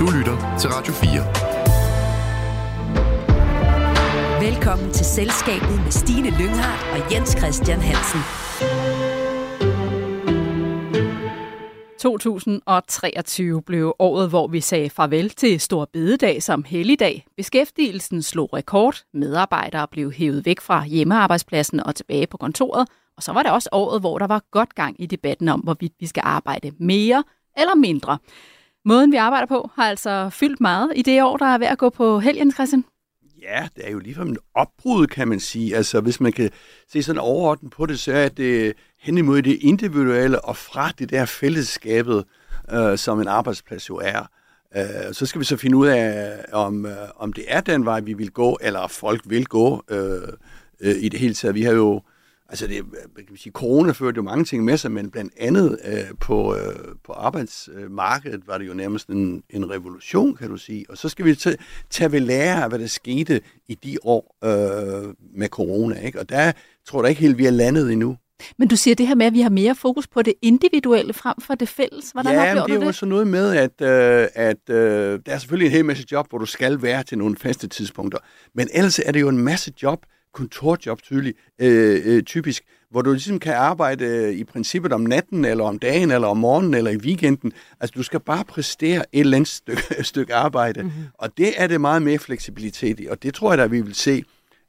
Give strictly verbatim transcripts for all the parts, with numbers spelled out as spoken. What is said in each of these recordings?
Du lytter til Radio fire. Velkommen til Selskabet med Stine Lynggaard og Jens Christian Hansen. to tusind og treogtyve blev året, hvor vi sagde farvel til Store Bededag som helligdag. Beskæftigelsen slog rekord, medarbejdere blev hævet væk fra hjemmearbejdspladsen og tilbage på kontoret, og så var det også året, hvor der var godt gang i debatten om, hvorvidt vi skal arbejde mere eller mindre. Måden, vi arbejder på, har altså fyldt meget i det år, der er ved at gå på helgen, Christian. Ja, det er jo ligefrem en opbrud, kan man sige. Altså, hvis man kan se sådan overordnet på det, så er det hen imod det individuelle og fra det der fællesskabet, øh, som en arbejdsplads jo er. Øh, så skal vi så finde ud af, om, øh, om det er den vej, vi vil gå, eller folk vil gå øh, øh, i det hele taget. Vi har jo, altså det, kan man sige, corona førte jo mange ting med sig, men blandt andet øh, på, øh, på arbejdsmarkedet var det jo nærmest en, en revolution, kan du sige. Og så skal vi t- tage ved lære af, hvad der skete i de år øh, med corona, ikke? Og der tror jeg ikke helt, vi er landet endnu. Men du siger det her med, at vi har mere fokus på det individuelle frem for det fælles. Hvordan ja, oplever du det? Ja, det er jo så noget med, at, øh, at øh, der er selvfølgelig en hel masse job, hvor du skal være til nogle faste tidspunkter. Men ellers er det jo en masse job, kontorjob tydeligt, øh, øh, typisk, hvor du ligesom kan arbejde øh, i princippet om natten, eller om dagen, eller om morgenen, eller i weekenden. Altså, du skal bare præstere et eller andet stykke, stykke arbejde. Mm-hmm. Og det er det meget mere fleksibilitet i, og det tror jeg da, vi vil se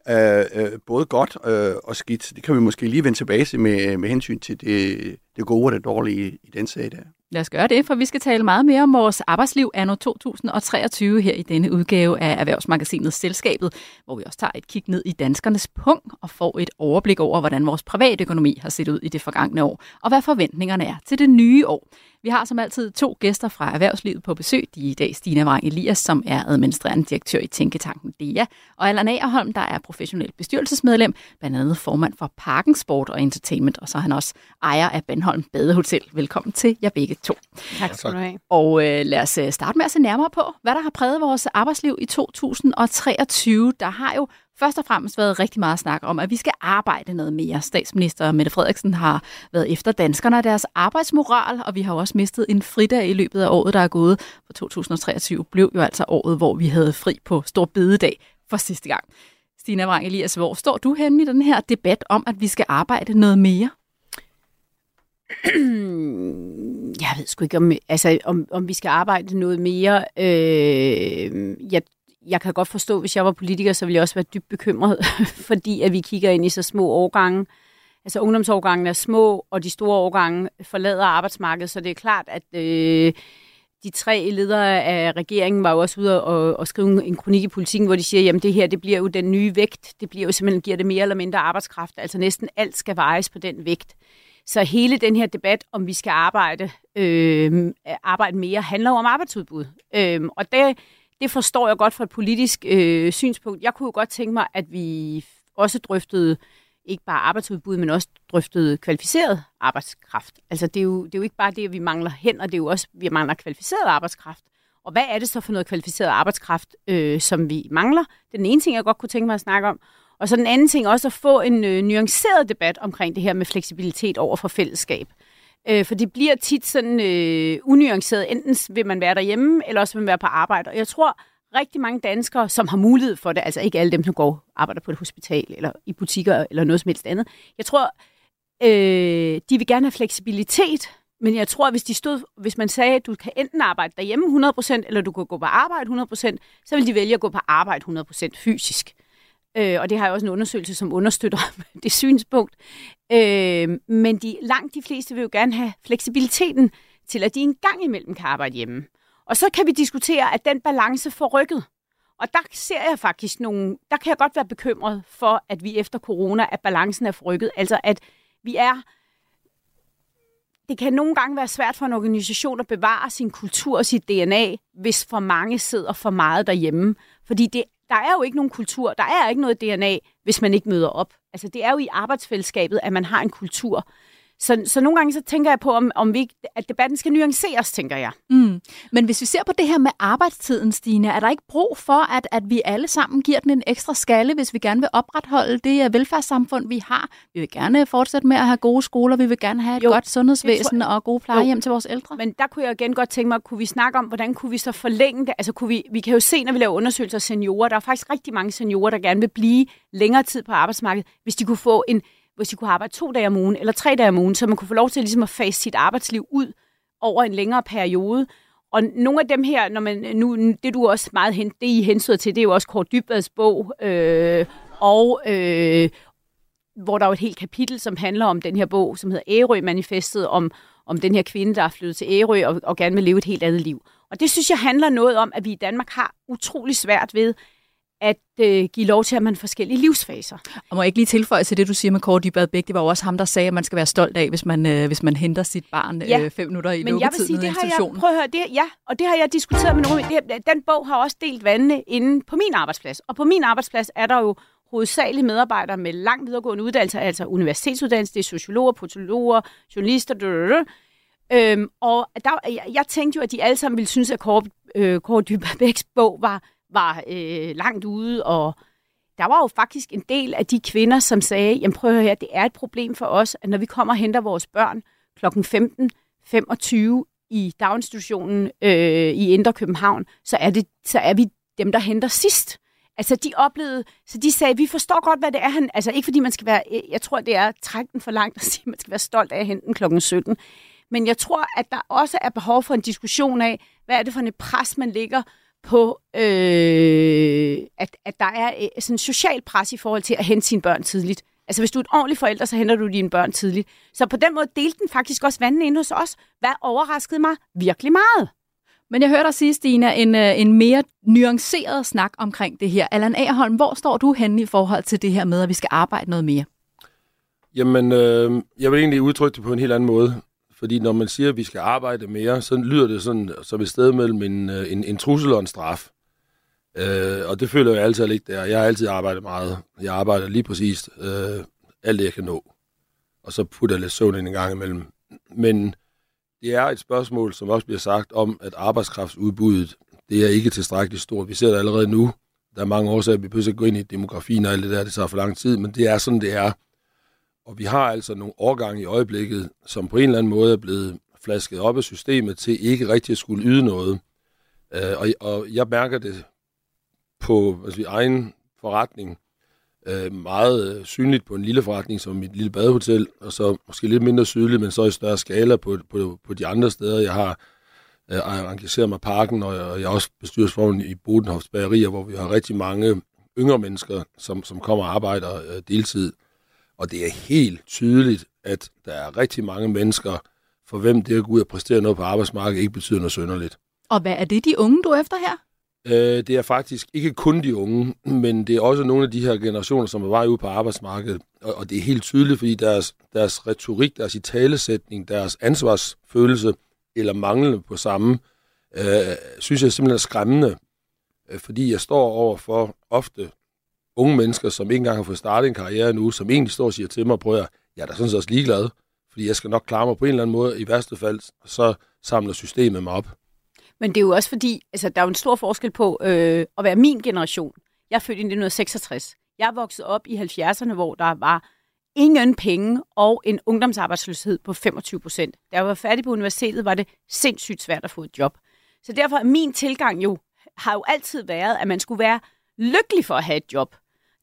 Øh, øh, både godt øh, og skidt. Det kan vi måske lige vende tilbage til med, med hensyn til det, det gode og det dårlige i, i den sag der. Lad os gøre det, for vi skal tale meget mere om vores arbejdsliv anno to tusind og treogtyve her i denne udgave af Erhvervsmagasinet Selskabet, hvor vi også tager et kig ned i danskernes pung og får et overblik over, hvordan vores privatøkonomi har set ud i det forgangne år, og hvad forventningerne er til det nye år. Vi har som altid to gæster fra erhvervslivet på besøg. De er i dag Stina Vrang Elias, som er administrerende direktør i Tænketanken D E A, og Allan Agerholm, der er professionel bestyrelsesmedlem, blandt andet formand for PARKEN Sport og Entertainment, og så er han også ejer af Bandholm Badehotel. Velkommen til jer begge to. Tak skal du have. Og øh, lad os starte med at se nærmere på, hvad der har præget vores arbejdsliv i to tusind og treogtyve. Der har jo først og fremmest været rigtig meget snak om, at vi skal arbejde noget mere. Statsminister Mette Frederiksen har været efter danskerne og deres arbejdsmoral, og vi har også mistet en fridag i løbet af året, der er gået. For to tusind og treogtyve blev jo altså året, hvor vi havde fri på Store Bededag for sidste gang. Stina Vrang Elias, hvor står du henne i den her debat om, at vi skal arbejde noget mere? Jeg ved sgu ikke, om, altså, om, om vi skal arbejde noget mere. Øh, jeg Jeg kan godt forstå, hvis jeg var politiker, så ville jeg også være dybt bekymret, fordi at vi kigger ind i så små årgange. Altså ungdomsårgangene er små, og de store årgange forlader arbejdsmarkedet, så det er klart, at øh, de tre ledere af regeringen var jo også ude og, og skrive en kronik i Politikken, hvor de siger, jamen det her, det bliver jo den nye vægt. Det bliver jo simpelthen, giver det mere eller mindre arbejdskraft. Altså næsten alt skal vejes på den vægt. Så hele den her debat, om vi skal arbejde, øh, arbejde mere, handler om arbejdsudbud. Øh, og det Det forstår jeg godt fra et politisk øh, synspunkt. Jeg kunne jo godt tænke mig, at vi også drøftede ikke bare arbejdsudbud, men også drøftede kvalificeret arbejdskraft. Altså det er jo, det er jo ikke bare det, at vi mangler hænder, det er jo også, at vi mangler kvalificeret arbejdskraft. Og hvad er det så for noget kvalificeret arbejdskraft, øh, som vi mangler? Det er den ene ting, jeg godt kunne tænke mig at snakke om. Og så den anden ting også at få en øh, nuanceret debat omkring det her med fleksibilitet over for fællesskab. For det bliver tit sådan øh, unuanceret. Enten vil man være derhjemme, eller også vil man være på arbejde. Og jeg tror, rigtig mange danskere, som har mulighed for det, altså ikke alle dem, som går og arbejder på et hospital, eller i butikker, eller noget som helst andet. Jeg tror, øh, de vil gerne have fleksibilitet, men jeg tror, hvis de stod, hvis man sagde, at du kan enten arbejde derhjemme hundrede procent, eller du kan gå på arbejde hundrede procent, så vil de vælge at gå på arbejde hundrede procent fysisk. Øh, og det har jo også en undersøgelse, som understøtter det synspunkt. Øh, men de, langt de fleste vil jo gerne have fleksibiliteten til, at de en gang imellem kan arbejde hjemme. Og så kan vi diskutere, at den balance får rykket. Og der ser jeg faktisk nogle, der kan jeg godt være bekymret for, at vi efter corona, at balancen er forrykket. Altså at vi er, det kan nogle gange være svært for en organisation at bevare sin kultur og sit D N A, hvis for mange sidder for meget derhjemme. Fordi det Der er jo ikke nogen kultur, der er ikke noget D N A, hvis man ikke møder op. Altså det er jo i arbejdsfællesskabet, at man har en kultur. Så, så nogle gange så tænker jeg på, om, om vi, at debatten skal nuanceres, tænker jeg. Mm. Men hvis vi ser på det her med arbejdstiden, Stine, er der ikke brug for, at, at vi alle sammen giver den en ekstra skalle, hvis vi gerne vil opretholde det velfærdssamfund, vi har? Vi vil gerne fortsætte med at have gode skoler, vi vil gerne have et jo, godt sundhedsvæsen og gode plejehjem jo. til vores ældre. Men der kunne jeg igen godt tænke mig, kunne vi snakke om, hvordan kunne vi så forlænge det? Altså, kunne vi, vi kan jo se, når vi laver undersøgelser af seniorer, der er faktisk rigtig mange seniorer, der gerne vil blive længere tid på arbejdsmarkedet, hvis de kunne få en hvis de kunne arbejde to dage om ugen eller tre dage om ugen, så man kunne få lov til ligesom at fase sit arbejdsliv ud over en længere periode. Og nogle af dem her, når man nu det du også meget hen, det I hensyder til, det er jo også Kort Dybvads bog, øh, og øh, hvor der er jo et helt kapitel, som handler om den her bog, som hedder Ærø Manifestet, om, om den her kvinde, der er flyttet til Ærø og, og gerne vil leve et helt andet liv. Og det synes jeg handler noget om, at vi i Danmark har utrolig svært ved at øh, give lov til, at man har forskellige livsfaser. Og må jeg ikke lige tilføje til det, du siger med Kort Dybvad Bech? Det var også ham, der sagde, at man skal være stolt af, hvis man, øh, hvis man henter sit barn ja. øh, fem minutter i lukketiden i institutionen. Prøv at høre, det, ja, og det har jeg diskuteret med nogle. Det, den bog har også delt vandene inde på min arbejdsplads. Og på min arbejdsplads er der jo hovedsageligt medarbejdere med lang videregående uddannelse, altså universitetsuddannelse, det er sociologer, politologer, journalister, dødødød. Øhm, og der, jeg, jeg tænkte jo, at de alle sammen ville synes, at Kort, øh, Kort Dybvad Bechs bog var var øh, langt ude, og der var jo faktisk en del af de kvinder, som sagde, jamen prøv at høre her, det er et problem for os, at når vi kommer og henter vores børn klokken femten femogtyve i daginstitutionen øh, i Indre København, så er, det, så er vi dem, der henter sidst. Altså de oplevede, så de sagde, vi forstår godt, hvad det er. Han, altså ikke fordi man skal være, jeg tror det er trækken for langt at sige, man skal være stolt af at hente den klokken sytten. Men jeg tror, at der også er behov for en diskussion af, hvad er det for en pres, man ligger på, øh, at, at der er sådan en social pres i forhold til at hente sine børn tidligt. Altså hvis du er et ordentligt forælder, så henter du dine børn tidligt. Så på den måde delte den faktisk også vandene ind hos os. Hvad overraskede mig virkelig meget. Men jeg hørte dig sige, Stina, en, en mere nuanceret snak omkring det her. Allan Agerholm, hvor står du henne i forhold til det her med, at vi skal arbejde noget mere? Jamen, øh, jeg vil egentlig udtrykke det på en helt anden måde. Fordi når man siger, at vi skal arbejde mere, så lyder det sådan, som et sted mellem en, en, en trussel og en straf. Øh, og det føler jeg altid ikke der. Jeg har altid arbejdet meget. Jeg arbejder lige præcis øh, alt det, jeg kan nå. Og så putter jeg lidt søvn ind en gang imellem. Men det er et spørgsmål, som også bliver sagt om, at arbejdskraftsudbuddet, det er ikke tilstrækkeligt stort. Vi ser det allerede nu. Der er mange årsager, at vi pludselig går ind i demografien og alt det der. Det tager for lang tid, men det er sådan, det er. Og vi har altså nogle årgange i øjeblikket, som på en eller anden måde er blevet flasket op af systemet til ikke rigtig at skulle yde noget. Øh, og, og jeg mærker det på altså, egen forretning øh, meget synligt på en lille forretning som mit lille badehotel, og så måske lidt mindre synligt, men så i større skala på, på, på de andre steder. Jeg har øh, engageret mig i Parken, og jeg, og jeg er også bestyrelsesformand i Bodenhofs Bagerier, hvor vi har rigtig mange yngre mennesker, som, som kommer og arbejder øh, deltid. Og det er helt tydeligt, at der er rigtig mange mennesker, for hvem det at gå ud og præstere noget på arbejdsmarkedet ikke betyder noget synderligt. Og hvad er det de unge, du er efter her? Øh, det er faktisk ikke kun de unge, men det er også nogle af de her generationer, som er vej ude på arbejdsmarkedet. Og, og det er helt tydeligt, fordi deres, deres retorik, deres italesætning, deres ansvarsfølelse eller manglende på samme, øh, synes jeg simpelthen er skræmmende. Fordi jeg står over for ofte unge mennesker, som ikke engang har fået startet en karriere endnu, som egentlig står og siger til mig, prøv at jeg er da sådan set også ligeglad, fordi jeg skal nok klare mig på en eller anden måde, i værste fald, så samler systemet mig op. Men det er jo også fordi, altså der er jo en stor forskel på øh, at være min generation. Jeg er født i nitten seksogtres. Jeg er vokset op i halvfjerdserne, hvor der var ingen penge og en ungdomsarbejdsløshed på femogtyve procent. Da jeg var færdig på universitetet, var det sindssygt svært at få et job. Så derfor er min tilgang jo, har jo altid været, at man skulle være lykkelig for at have et job.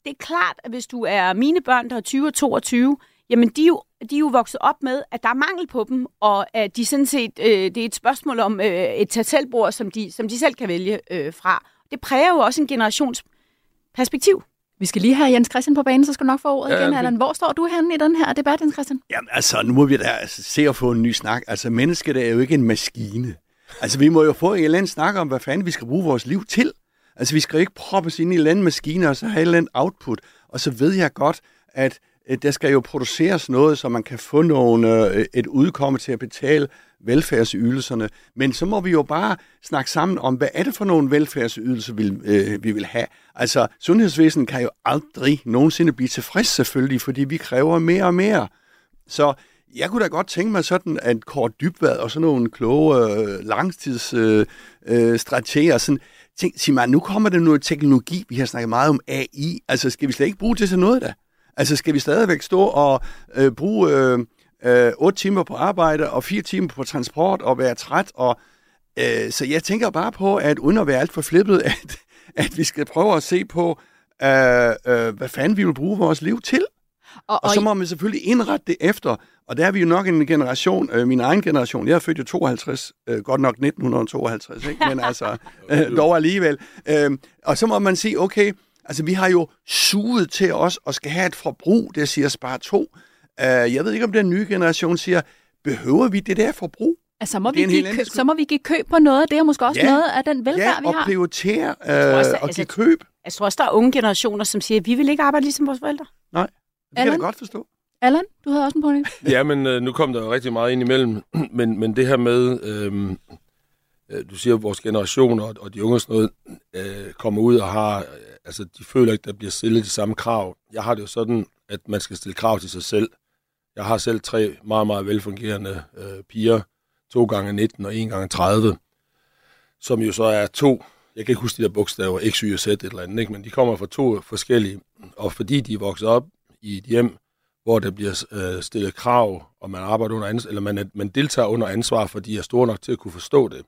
Det er klart, at hvis du er mine børn, der er tyve og toogtyve, jamen de er, jo, de er jo vokset op med, at der er mangel på dem, og at de sådan set, øh, det er et spørgsmål om øh, et tag-selv-bord, som de, som de selv kan vælge øh, fra. Det præger jo også en generationsperspektiv. Vi skal lige have Jens Christian på banen, så skal du nok få ordet ja, igen, Allan. Hvor står du henne i den her debat, Jens Christian? Jamen altså, nu må vi da se og få en ny snak. Altså, mennesket er jo ikke en maskine. Altså, vi må jo få en eller anden snak om, hvad fanden vi skal bruge vores liv til. Altså, vi skal ikke proppes ind i en eller anden maskine, og så have et eller andet output. Og så ved jeg godt, at der skal jo produceres noget, så man kan få nogle, et udkomme til at betale velfærdsydelserne. Men så må vi jo bare snakke sammen om, hvad er det for nogle velfærdsydelser, vi, øh, vi vil have. Altså, sundhedsvæsenet kan jo aldrig nogensinde blive tilfreds, selvfølgelig, fordi vi kræver mere og mere. Så Jeg kunne da godt tænke mig sådan, at Kort Dybvad og sådan nogle kloge øh, langstidsstrateger, øh, sådan, tænk, sig mig, nu kommer der noget teknologi, vi har snakket meget om A I, altså skal vi slet ikke bruge det til noget da? Altså skal vi stadigvæk stå og øh, bruge øh, øh, otte timer på arbejde og fire timer på transport og være træt? Og, øh, så jeg tænker bare på, at uden at være alt for flippet, at, at vi skal prøve at se på, øh, øh, hvad fanden vi vil bruge vores liv til. Og, og, og så må man selvfølgelig indrette det efter, og der er vi jo nok en generation, øh, min egen generation, jeg er født i tooghalvtreds, øh, godt nok nitten tooghalvtreds, ikke? Men altså, øh, dog alligevel. Øh, og så må man sige, okay, altså vi har jo suget til os og skal have et forbrug, det siger Spar to. Øh, jeg ved ikke, om den nye generation siger, behøver vi det der forbrug? Altså, så må, vi give, køb, så må vi give køb på noget, det er måske også ja, noget af den velfærd, ja, vi har. Ja, og prioritere øh, også, og give altså, køb. Jeg tror også, der er unge generationer, som siger, vi vil ikke arbejde ligesom vores forældre. Nej. Det kan jeg godt forstå. Allan, du havde også en pointe. Ja, men øh, nu kom der jo rigtig meget ind imellem. Men, men det her med, øh, øh, du siger, at vores generation og, og de unge og sådan noget, øh, kommer ud og har, øh, altså de føler ikke, der bliver stillet de samme krav. Jeg har det jo sådan, at man skal stille krav til sig selv. Jeg har selv tre meget, meget velfungerende øh, piger, to gange nitten og en gange tredive, som jo så er to. Jeg kan ikke huske de der bogstaver, X, Y og Z et eller andet, ikke? Men de kommer fra to forskellige, og fordi de er vokset op i et hjem, hvor der bliver øh, stillet krav, og man arbejder under ansvar, eller man, man deltager under ansvar, for de er store nok til at kunne forstå det,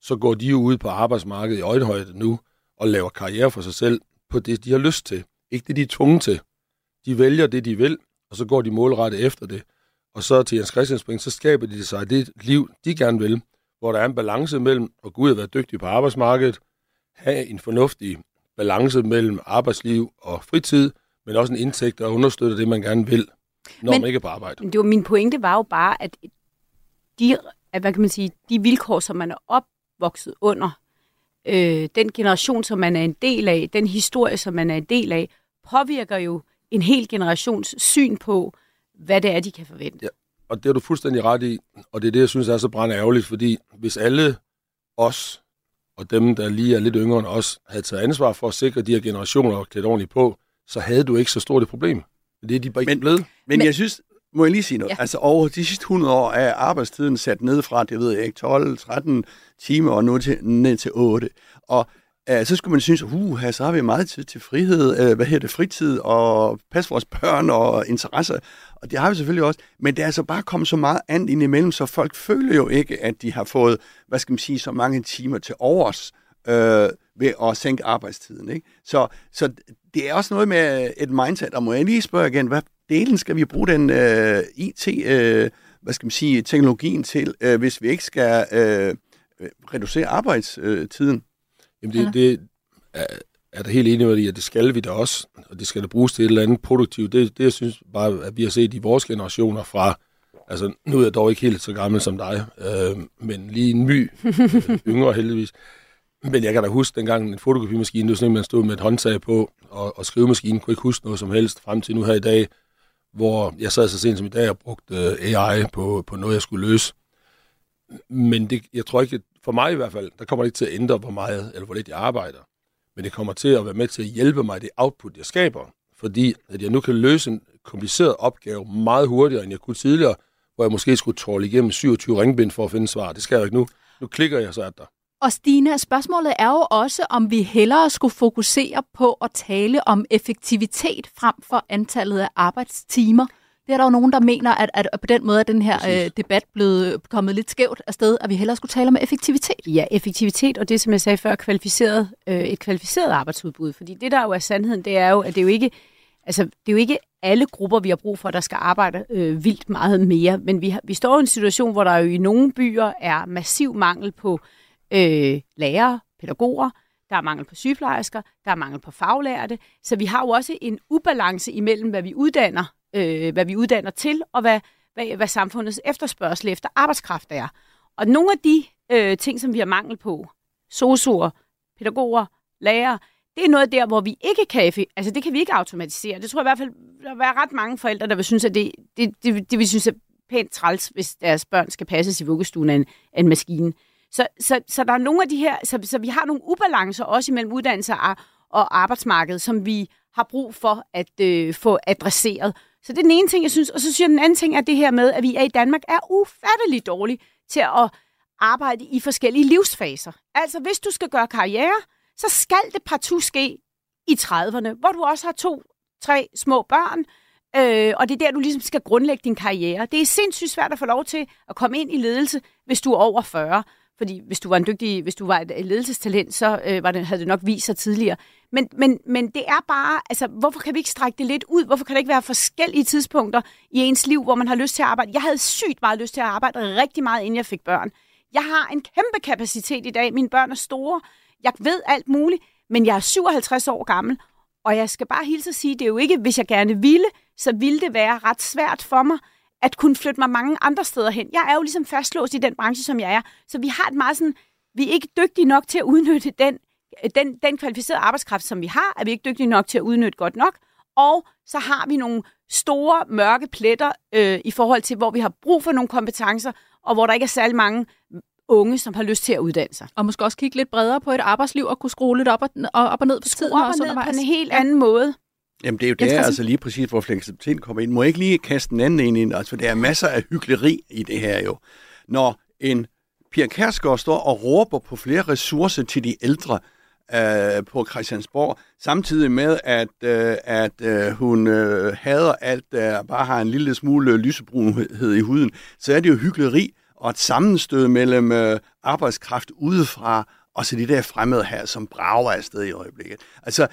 så går de jo ud på arbejdsmarkedet i øjenhøjde nu, og laver karriere for sig selv på det, de har lyst til. Ikke det, de er tvunget til. De vælger det, de vil, og så går de målrettet efter det. Og så til Jens Christian Spring, så skaber de sig det liv, de gerne vil, hvor der er en balance mellem at gå ud og være dygtig på arbejdsmarkedet, have en fornuftig balance mellem arbejdsliv og fritid, men også en indtægt, der understøtter det, man gerne vil, når men, man ikke er på arbejde. Det var, min pointe var jo bare, at de, at, hvad kan man sige, de vilkår, som man er opvokset under, øh, den generation, som man er en del af, den historie, som man er en del af, påvirker jo en hel generations syn på, hvad det er, de kan forvente. Ja, og det er du fuldstændig ret i, og det er det, jeg synes er så brændende ærgerligt, fordi hvis alle os, og dem, der lige er lidt yngre end os, havde taget ansvar for at sikre de her generationer og klædt ordentligt på, så havde du ikke så stort et problem. Det er de bare ikke men, blevet. Men, men jeg synes, må jeg lige sige noget, ja. Altså over de sidste hundrede år er arbejdstiden sat ned fra, det ved jeg ikke, tolv, tretten timer og nu til, ned til otte. Og øh, så skulle man synes, uh, så har vi meget tid til frihed, øh, hvad hedder det, fritid og pas vores børn og interesser. Og det har vi selvfølgelig også. Men det er altså bare kommet så meget andet ind imellem, så folk føler jo ikke, at de har fået, hvad skal man sige, så mange timer til overs øh, ved at sænke arbejdstiden, ikke? Så, så det er også noget med et mindset, og må jeg lige spørge igen, hvad delen skal vi bruge den øh, I T, øh, hvad skal man sige, teknologien til, øh, hvis vi ikke skal øh, reducere arbejdstiden? Jamen det, det er, er der helt enig med det, at det skal vi da også, og det skal da bruges til et eller andet produktivt. Det, det jeg synes bare, at vi har set i vores generationer fra, altså nu er jeg dog ikke helt så gammel som dig, øh, men lige en my, øh, yngre heldigvis. Men jeg kan da huske dengang en fotokopimaskine, det var sådan, man stod med et håndtag på, og, og skrivemaskinen kunne ikke huske noget som helst frem til nu her i dag, hvor jeg sad så sent som i dag og brugte A I på, på noget, jeg skulle løse. Men det, jeg tror ikke, for mig i hvert fald, der kommer det ikke til at ændre, hvor meget eller hvor lidt jeg arbejder. Men det kommer til at være med til at hjælpe mig det output, jeg skaber. Fordi at jeg nu kan løse en kompliceret opgave meget hurtigere, end jeg kunne tidligere, hvor jeg måske skulle tråle igennem syvogtyve ringbind for at finde svar. Det skal jeg ikke nu. Nu klikker jeg, så er der. Og Stina, spørgsmålet er jo også, om vi hellere skulle fokusere på at tale om effektivitet frem for antallet af arbejdstimer. Det er der jo nogen, der mener, at, at på den måde er den her øh, debat blevet kommet lidt skævt afsted, at vi hellere skulle tale om effektivitet. Ja, effektivitet, og det som jeg sagde før, kvalificeret, øh, et kvalificeret arbejdsudbud. Fordi det, der jo er sandheden, det er jo, at det jo ikke, altså, det er jo ikke alle grupper, vi har brug for, der skal arbejde øh, vildt meget mere. Men vi, har, vi står i en situation, hvor der jo i nogle byer er massiv mangel på Øh, lærere, pædagoger, der er mangel på sygeplejersker, der er mangel på faglærte, så vi har jo også en ubalance imellem, hvad vi uddanner, øh, hvad vi uddanner til, og hvad, hvad, hvad samfundets efterspørgsel efter arbejdskraft er. Og nogle af de øh, ting, som vi har mangel på, sosuer, pædagoger, lærere, det er noget der, hvor vi ikke kan, altså det kan vi ikke automatisere. Det tror jeg i hvert fald, der vil være ret mange forældre, der vil synes, at det, det, det, det vil synes er pænt træls, hvis deres børn skal passes i vuggestuen af en, af en maskine. Så, så, så der er nogle af de her, så, så vi har nogle ubalancer også imellem uddannelser og arbejdsmarkedet, som vi har brug for at øh, få adresseret. Så det er den ene ting, jeg synes. Og så synes jeg, den anden ting er det her med, at vi er i Danmark er ufatteligt dårlige til at arbejde i forskellige livsfaser. Altså, hvis du skal gøre karriere, så skal det partout ske i trediverne, hvor du også har to, tre små børn, øh, og det er der, du ligesom skal grundlægge din karriere. Det er sindssygt svært at få lov til at komme ind i ledelse, hvis du er over fyrre. Fordi hvis du var en dygtig, hvis du var et ledelsestalent, så øh, var det, havde det nok vist sig tidligere. Men, men, men det er bare, altså, hvorfor kan vi ikke strække det lidt ud? Hvorfor kan der ikke være forskellige tidspunkter i ens liv, hvor man har lyst til at arbejde? Jeg havde sygt meget lyst til at arbejde rigtig meget, inden jeg fik børn. Jeg har en kæmpe kapacitet i dag. Mine børn er store. Jeg ved alt muligt, men jeg er syvoghalvtreds år gammel. Og jeg skal bare hilse og sige, det er jo ikke, hvis jeg gerne ville, så ville det være ret svært for mig at kunne flytte mig mange andre steder hen. Jeg er jo ligesom fastlåst i den branche, som jeg er. Så vi har et meget sådan, vi er ikke dygtige nok til at udnytte den, den, den kvalificerede arbejdskraft, som vi har, er vi ikke dygtige nok til at udnytte godt nok. Og så har vi nogle store, mørke pletter øh, i forhold til, hvor vi har brug for nogle kompetencer, og hvor der ikke er særlig mange unge, som har lyst til at uddanne sig. Og måske også kigge lidt bredere på et arbejdsliv, og kunne skrue lidt op og, og, op og ned på tiden. Skrue op og ned på en helt anden måde. Jamen det er jo der, altså lige præcis, hvor fleksibiliteten kommer ind. Må jeg ikke lige kaste den anden en ind? Altså, for der er masser af hykleri i det her jo. Når en Pia Kjærsgaard står og råber på flere ressourcer til de ældre øh, på Christiansborg, samtidig med, at, øh, at øh, hun øh, hader alt, der øh, bare har en lille smule lysebrunhed i huden, så er det jo hykleri og et sammenstød mellem øh, arbejdskraft udefra og så de der fremmede her, som brager afsted i øjeblikket. Altså,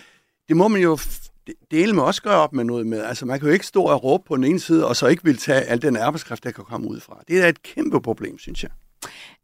det må man jo... F- dele med også gøre op med noget med. Altså, man kan jo ikke stå og råbe på den ene side, og så ikke vil tage al den arbejdskraft, der kan komme ud fra. Det er et kæmpe problem, synes jeg.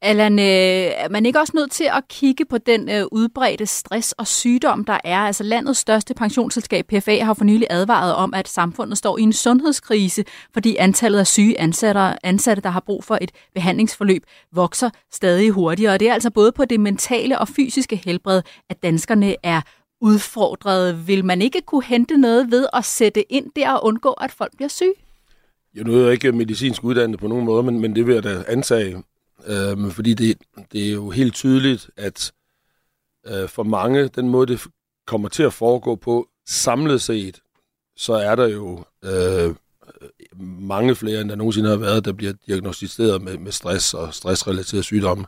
Allan, øh, er man ikke også nødt til at kigge på den øh, udbredte stress og sygdom, der er? Altså, landets største pensionsselskab, P F A, har for nylig advaret om, at samfundet står i en sundhedskrise, fordi antallet af syge ansatte, ansatte der har brug for et behandlingsforløb, vokser stadig hurtigere. Og det er altså både på det mentale og fysiske helbred, at danskerne er udfordret. Vil man ikke kunne hente noget ved at sætte ind der og undgå, at folk bliver syge? Jeg nu er jeg ikke medicinsk uddannet på nogen måde, men, men det vil jeg da ansage. Øhm, fordi det, det er jo helt tydeligt, at øh, for mange, den måde det kommer til at foregå på, samlet set, så er der jo øh, mange flere, end der nogensinde har været, der bliver diagnostiseret med, med stress og stressrelaterede sygdomme.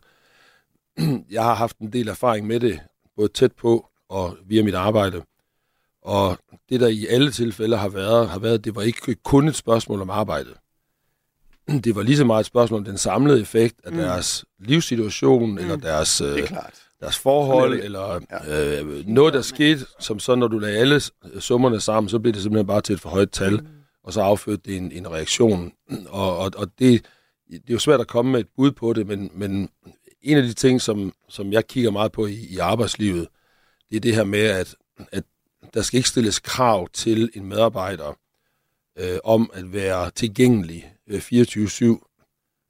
Jeg har haft en del erfaring med det, både tæt på og via mit arbejde. Og det, der i alle tilfælde har været, har været, det var ikke kun et spørgsmål om arbejdet. Det var lige så meget et spørgsmål om den samlede effekt af mm. deres livssituation, mm. eller deres, øh, deres forhold, eller ja. øh, noget, der skete, som så, når du lagde alle summerne sammen, så blev det simpelthen bare til et for højt tal, mm. og så affødte det en, en reaktion. Og, og, og det, det er jo svært at komme med et bud på det, men, men en af de ting, som, som jeg kigger meget på i, i arbejdslivet, det er det her med, at, at der skal ikke stilles krav til en medarbejder øh, om at være tilgængelig fireogtyve syv.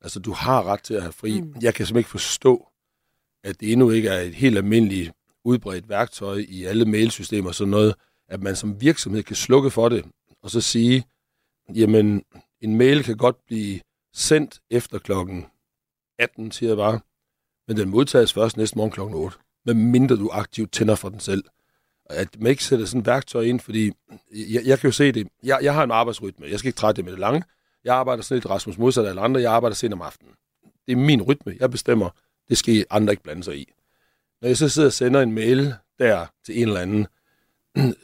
Altså, du har ret til at have fri. Mm. Jeg kan simpelthen ikke forstå, at det endnu ikke er et helt almindeligt udbredt værktøj i alle mailsystemer og sådan noget, at man som virksomhed kan slukke for det, og så sige, jamen, en mail kan godt blive sendt efter klokken atten, siger jeg bare, men den modtages først næste morgen klokken otte. Medmindre du aktivt tænder for den selv. At man ikke sætter sådan et værktøj ind, fordi jeg, jeg kan jo se det. Jeg, jeg har en arbejdsrytme. Jeg skal ikke trætte det med det lange. Jeg arbejder sådan lidt Rasmus modsat alle andre. Jeg arbejder sent om aftenen. Det er min rytme. Jeg bestemmer. Det skal andre ikke blande sig i. Når jeg så sidder og sender en mail der til en eller anden,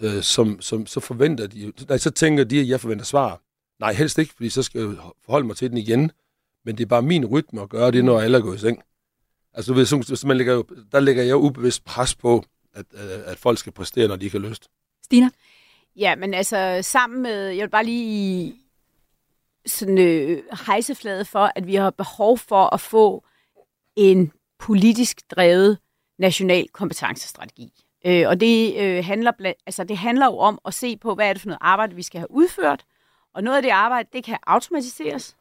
øh, som, som, så forventer de... Nej, så tænker de, at jeg forventer svar. Nej, helst ikke, fordi så skal jeg forholde mig til den igen. Men det er bare min rytme at gøre det, når alle er gået i seng. Altså, du ved, så man lægger jo, der lægger jeg jo ubevidst pres på, at, at folk skal præstere, når de ikke har lyst. Stina? Ja, men altså, sammen med, jeg vil bare lige sådan øh, hejseflade for, at vi har behov for at få en politisk drevet national kompetencestrategi. Øh, og det, øh, handler blandt, altså, det handler jo om at se på, hvad er det for noget arbejde, vi skal have udført. Og noget af det arbejde, det kan automatiseres.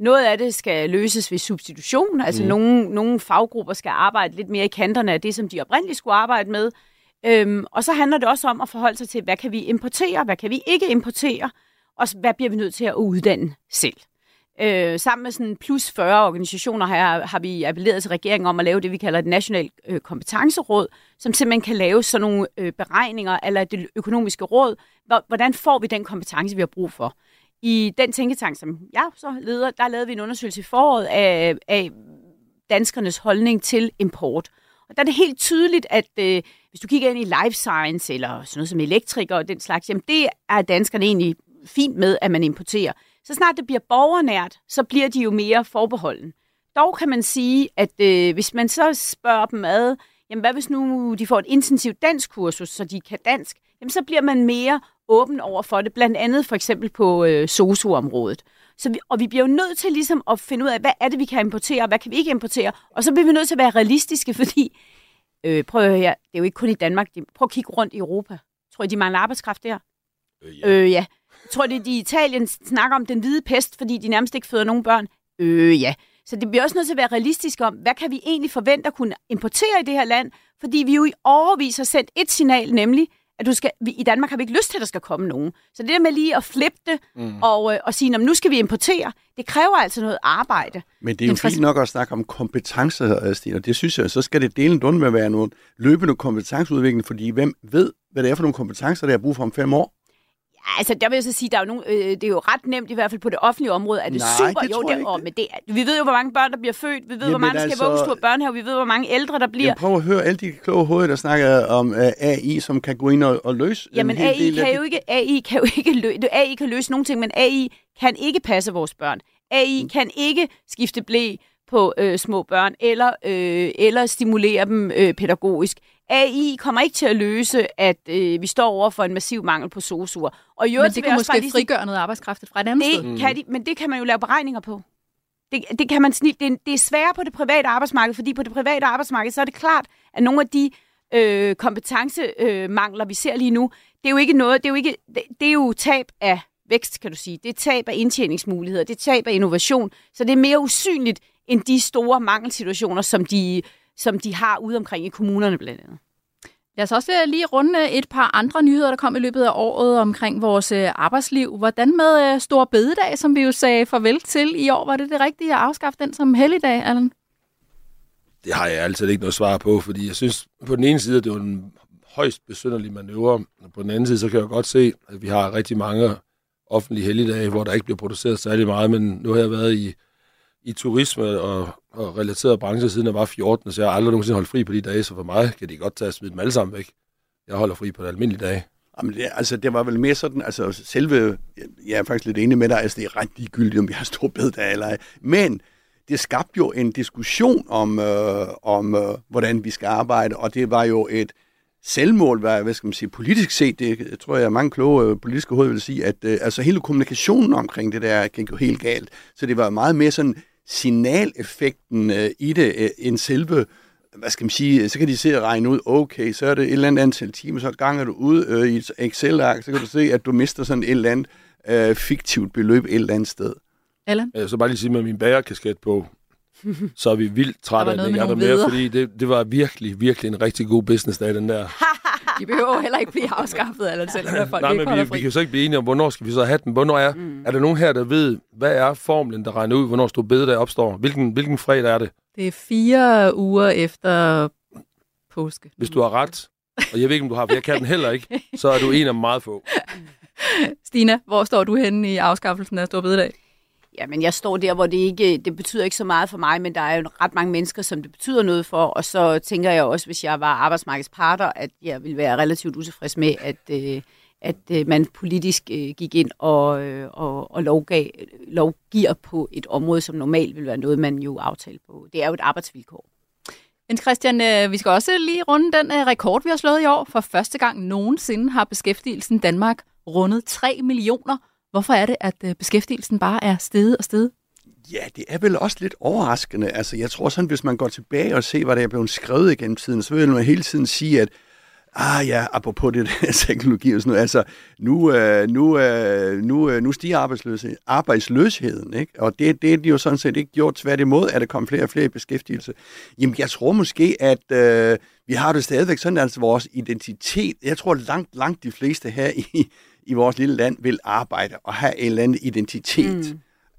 Noget af det skal løses ved substitution, altså mm. nogle, nogle faggrupper skal arbejde lidt mere i kanterne af det, som de oprindeligt skulle arbejde med. Øhm, og så handler det også om at forholde sig til, hvad kan vi importere, hvad kan vi ikke importere, og hvad bliver vi nødt til at uddanne selv. Øh, sammen med sådan plus fyrre organisationer har, har vi appelleret til regeringen om at lave det, vi kalder et nationalt øh, kompetenceråd, som simpelthen kan lave sådan nogle øh, beregninger, eller det økonomiske råd, hvordan får vi den kompetence, vi har brug for. I den tænketank, som jeg så leder, der lavede vi en undersøgelse i foråret af, af danskernes holdning til import. Og der er det helt tydeligt, at øh, hvis du kigger ind i life science eller sådan noget som elektrikere og den slags, jamen det er danskerne egentlig fint med, at man importerer. Så snart det bliver borgernært, så bliver de jo mere forbeholden. Dog kan man sige, at øh, hvis man så spørger dem ad, jamen hvad hvis nu de får et intensivt danskkursus, så de kan dansk, jamen så bliver man mere åben over for det, blandt andet for eksempel på øh, sosu-området. Så vi, og vi bliver jo nødt til ligesom at finde ud af, hvad er det, vi kan importere, og hvad kan vi ikke importere, og så bliver vi nødt til at være realistiske, fordi, øh, prøv at høre her, det er jo ikke kun i Danmark, de, prøv at kigge rundt i Europa. Tror I, de mangler arbejdskraft der? Øh, ja. Øh, ja. Tror I, de i Italien snakker om den hvide pest, fordi de nærmest ikke føder nogen børn? Øh, ja. Så det bliver også nødt til at være realistiske om, hvad kan vi egentlig forvente at kunne importere i det her land, fordi vi jo i årevis har sendt et signal, nemlig, at du skal, vi, i Danmark har vi ikke lyst til, at der skal komme nogen. Så det der med lige at flippe det mm. og, øh, og sige, nu skal vi importere, det kræver altså noget arbejde. Men det er jo det er fint nok at snakke om kompetencer, Stine, og det synes jeg, så skal det delen dund med at være nogle løbende kompetenceudvikling, fordi hvem ved, hvad det er for nogle kompetencer, der er brug for om fem år? Altså, der vil jeg så sige, der er jo nogle, øh, det er jo ret nemt, i hvert fald på det offentlige område, at det Nej, super det jo derovre. Men det, vi ved jo, hvor mange børn, der bliver født, vi ved, Jamen, hvor mange der skal altså... vuggestuer og børnehave, vi ved, hvor mange ældre, der bliver. Jeg prøver at høre alle de kloge hoveder, der snakker om uh, A I, som kan gå ind og, og løse Jamen, en hel AI del kan af jo det. Ikke, AI kan jo ikke løse, AI kan løse nogle ting, men A I kan ikke passe vores børn. A I mm. kan ikke skifte blæ på øh, små børn, eller, øh, eller stimulere dem øh, pædagogisk. A I kommer ikke til at løse, at øh, vi står over for en massiv mangel på sosuer. Og jo, men det, det kan måske faktisk frigøre noget arbejdskraft fra et andet det sted. Kan de, men det kan man jo lave beregninger på. Det, det, kan man snit, det, det er sværere på det private arbejdsmarked, fordi på det private arbejdsmarked, så er det klart, at nogle af de øh, kompetencemangler, vi ser lige nu, det er jo ikke noget, det er jo, ikke, det, det er jo tab af vækst, kan du sige. Det er tab af indtjeningsmuligheder, det er tab af innovation. Så det er mere usynligt end de store mangelsituationer, som de... som de har ude omkring i kommunerne blandt andet. Lad os også lige runde et par andre nyheder, der kom i løbet af året omkring vores arbejdsliv. Hvordan med Store Bededag, som vi jo sagde farvel til i år? Var det det rigtige at afskaffe den som helligdag, Allan? Det har jeg altid ikke noget svar på, fordi jeg synes, på den ene side, det var en højst besynderlig manøvre, og på den anden side, så kan jeg godt se, at vi har rigtig mange offentlige helligdage, hvor der ikke bliver produceret særlig meget, men nu har jeg været i i turisme og, og relaterede brancher siden jeg var fjorten, så jeg har aldrig nogensinde holdt fri på de dage, så for mig kan det godt tage at smide dem alle sammen væk. Jeg holder fri på de almindelige dage. Jamen, det, altså, det var vel mere sådan, altså selve, jeg er faktisk lidt enig med dig, altså det er ret ligegyldigt, om jeg har stor bededag eller ej, men det skabte jo en diskussion om, øh, om øh, hvordan vi skal arbejde, og det var jo et selvmål, hvad skal man sige, politisk set, det tror jeg, mange kloge politiske hoveder vil sige, at øh, altså hele kommunikationen omkring det der gik jo helt galt, så det var meget mere sådan signaleffekten øh, i det, øh, end selve, hvad skal man sige, så kan de se at regne ud, okay, så er det et eller andet antal timer, så ganger du ud øh, i et Excel-ark, så kan du se, at du mister sådan et eller andet øh, fiktivt beløb et eller andet sted. Allan? Så bare lige sige med min bagerkasket på, så er vi vildt trætte af det, jeg er der mere, fordi det, det var virkelig, virkelig en rigtig god businessdag, den der. De behøver heller ikke blive afskaffet, Allan, selvom der folk nej, ikke holder vi, fri. Vi kan jo så ikke blive enige om, hvornår skal vi så have den? Hvornår er, mm. er der nogen her, der ved, hvad er formlen, der regner ud, hvornår Store Bededag opstår? Hvilken, hvilken fredag er det? Det er fire uger efter påske. Hvis du har ret, og jeg ved ikke, om du har, for jeg kan den heller ikke, så er du en af meget få. Stina, hvor står du henne i afskaffelsen af Store Bededag? Jamen, jeg står der, hvor det ikke det betyder ikke så meget for mig, men der er jo ret mange mennesker, som det betyder noget for, og så tænker jeg også, hvis jeg var arbejdsmarkedsparter, at jeg ville være relativt utilfreds med, at, at man politisk gik ind og, og, og lovgav, lovgiver på et område, som normalt ville være noget, man jo aftalte på. Det er jo et arbejdsvilkår. Jens Christian, vi skal også lige runde den rekord, vi har slået i år. For første gang nogensinde har beskæftigelsen Danmark rundet tre millioner. Hvorfor er det, at beskæftigelsen bare er steget og steget? Ja, det er vel også lidt overraskende. Altså, jeg tror sådan, hvis man går tilbage og ser, hvad der er blevet skrevet igennem tiden, så vil man hele tiden sige, at ah ja, apropos det der teknologi og sådan noget, altså, nu, nu, nu, nu stiger arbejdsløshed, arbejdsløsheden, ikke? Og det, det er de jo sådan set ikke gjort, tværtimod, at der kommer flere og flere i beskæftigelse. Jamen, jeg tror måske, at øh, vi har det stadigvæk sådan, altså vores identitet, jeg tror langt, langt de fleste her i i vores lille land, vil arbejde og have en eller anden identitet,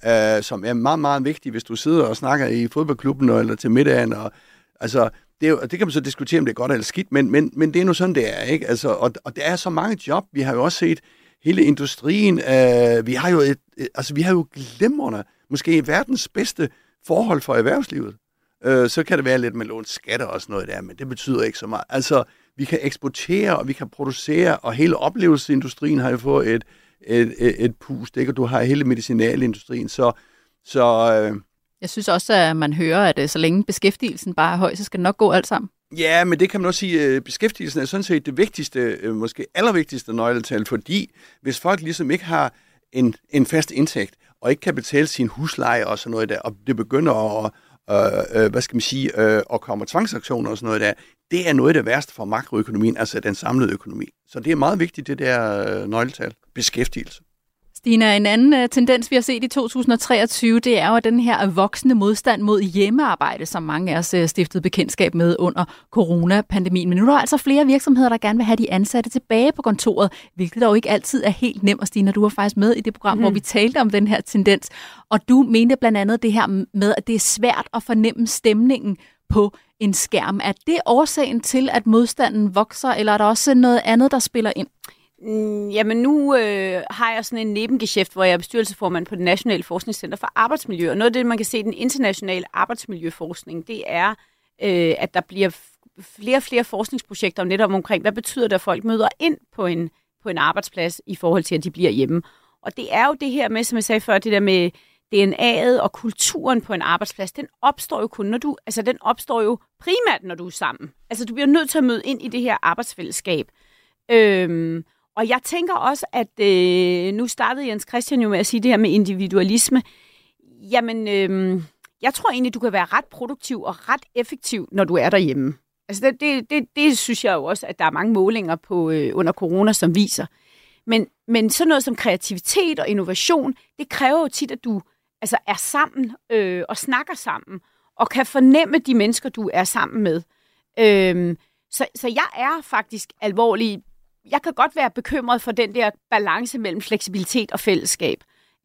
mm. øh, som er meget, meget vigtig, hvis du sidder og snakker i fodboldklubben eller til middagen. Og, altså, det, er, det kan man så diskutere, om det er godt eller skidt, men, men, men det er nu sådan, det er. Ikke? Altså, og, og der er så mange job, vi har jo også set hele industrien. Øh, vi har jo et, altså vi har jo glimrende, måske verdens bedste forhold for erhvervslivet. Øh, så kan det være lidt med lån skatter og sådan noget der, men det betyder ikke så meget. Altså, vi kan eksportere, og vi kan producere, og hele oplevelsesindustrien har jo fået et, et, et, et pust, ikke? Og du har hele medicinalindustrien, så... så øh, jeg synes også, at man hører, at så længe beskæftigelsen bare er høj, så skal det nok gå alt sammen. Ja, men det kan man også sige, at beskæftigelsen er sådan set det vigtigste, måske allervigtigste nøgletal, fordi hvis folk ligesom ikke har en, en fast indtægt, og ikke kan betale sin husleje og sådan noget der, og det begynder at, øh, øh, hvad skal man sige, øh, at komme tvangsauktioner og sådan noget der, det er noget af det værste for makroøkonomien, altså den samlede økonomi. Så det er meget vigtigt, det der nøgletal, beskæftigelse. Stina, en anden uh, tendens, vi har set i to tusind treogtyve, det er jo den her voksende modstand mod hjemmearbejde, som mange af os uh, stiftede bekendtskab med under coronapandemien. Men nu er der altså flere virksomheder, der gerne vil have de ansatte tilbage på kontoret, hvilket dog ikke altid er helt nemt. Og Stina, du var faktisk med i det program, mm. hvor vi talte om den her tendens, og du mente blandt andet det her med, at det er svært at fornemme stemningen på en skærm. Er det årsagen til, at modstanden vokser, eller er der også noget andet, der spiller ind? Jamen nu øh, har jeg sådan en nebengeschæft, hvor jeg er bestyrelsesformand på det Nationale Forskningscenter for Arbejdsmiljø. Og noget af det, man kan se i den internationale arbejdsmiljøforskning, det er, øh, at der bliver flere og flere forskningsprojekter netop omkring, hvad betyder det, at folk møder ind på en, på en arbejdsplads i forhold til, at de bliver hjemme. Og det er jo det her med, som jeg sagde før, det der med D N A'et og kulturen på en arbejdsplads, den opstår jo kun, når du, altså den opstår jo primært, når du er sammen. Altså du bliver nødt til at møde ind i det her arbejdsfællesskab. Øhm, Og jeg tænker også, at øh, nu startede Jens Christian jo med at sige det her med individualisme. Jamen, øh, jeg tror egentlig, du kan være ret produktiv og ret effektiv, når du er derhjemme. Altså, det, det, det, det synes jeg jo også, at der er mange målinger på, øh, under corona, som viser. Men, men sådan noget som kreativitet og innovation, det kræver jo tit, at du altså, er sammen øh, og snakker sammen, og kan fornemme de mennesker, du er sammen med. Øh, så, så jeg er faktisk alvorlig... Jeg kan godt være bekymret for den der balance mellem fleksibilitet og fællesskab.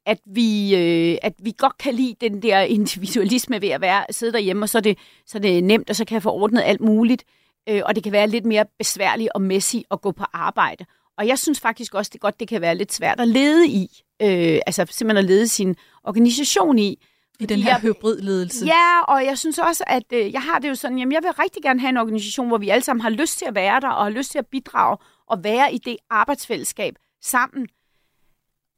At vi, øh, at vi godt kan lide den der individualisme ved at være, sidde derhjemme, og så er, det, så er det nemt, og så kan jeg få ordnet alt muligt. Øh, og det kan være lidt mere besværligt og messy at gå på arbejde. Og jeg synes faktisk også, det godt det kan være lidt svært at lede i. Øh, altså simpelthen at lede sin organisation i. I den her jeg, hybridledelse. Ja, og jeg synes også, at øh, jeg har det jo sådan, jamen jeg vil rigtig gerne have en organisation, hvor vi alle sammen har lyst til at være der, og har lyst til at bidrage, og være i det arbejdsfællesskab sammen.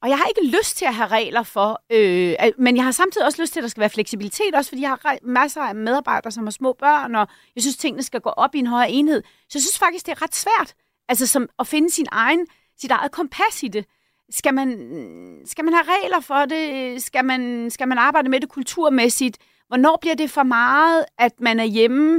Og jeg har ikke lyst til at have regler for, øh, men jeg har samtidig også lyst til, at der skal være fleksibilitet, også fordi jeg har masser af medarbejdere, som har små børn, og jeg synes, tingene skal gå op i en højere enhed. Så jeg synes faktisk, det er ret svært altså, som at finde sin egen, sit eget kompas i det. Skal man, skal man have regler for det? Skal man, skal man arbejde med det kulturmæssigt? Hvornår bliver det for meget, at man er hjemme?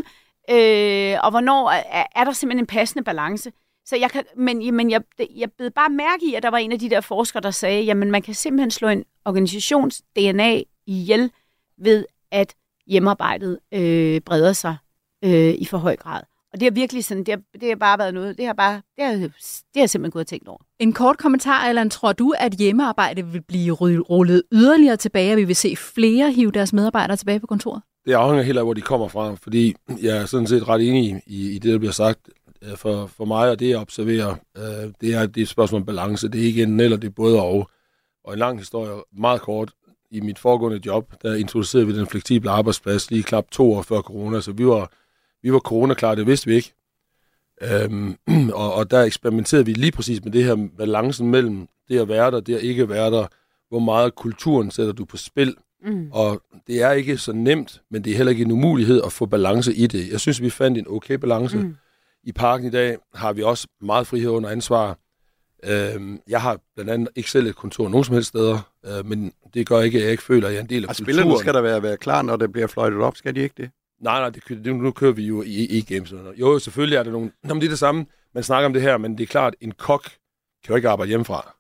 Øh, og hvornår er, er der simpelthen en passende balance? Så jeg kan, men men jeg, jeg bed bare mærke i, at der var en af de der forskere, der sagde, jamen man kan simpelthen slå en organisations-D N A ihjel ved, at hjemmearbejdet øh, breder sig øh, i for høj grad. Og det har virkelig sådan, det har, det har bare været noget, det har bare, det har, det har simpelthen gået og tænkt over. En kort kommentar, Allan. Tror du, at hjemmearbejde vil blive rullet yderligere tilbage, og vi vil se flere hive deres medarbejdere tilbage på kontoret? Det afhænger helt af, hvor de kommer fra, fordi jeg er sådan set ret enig i, i det, der bliver sagt. For, for mig og det, jeg observerer, øh, det, er, det er et spørgsmål om balance. Det er ikke enten eller, det er både og. Og en lang historie, meget kort. I mit foregående job, der introducerede vi den fleksible arbejdsplads lige knap to år før corona, så vi var, vi var corona-klar, det vidste vi ikke. Øhm, og, og der eksperimenterede vi lige præcis med det her balancen mellem det at være der, det at ikke være der, hvor meget kulturen sætter du på spil. Mm. Og det er ikke så nemt, men det er heller ikke en umulighed at få balance i det. Jeg synes, vi fandt en okay balance. Mm. I Parken i dag har vi også meget frihed under ansvar. Øhm, jeg har blandt andet ikke selv et kontor nogen som helst steder, øh, men det gør ikke, at jeg ikke føler, at jeg er en del af kulturen. Og spillerne skal der være, være klar, når det bliver fløjtet op. Skal de ikke det? Nej, nej, det, det, nu kører vi jo i e-games. Jo, selvfølgelig er der nogen... Nå, men det er det samme. Man snakker om det her, men det er klart, at en kok kan jo ikke arbejde hjemmefra.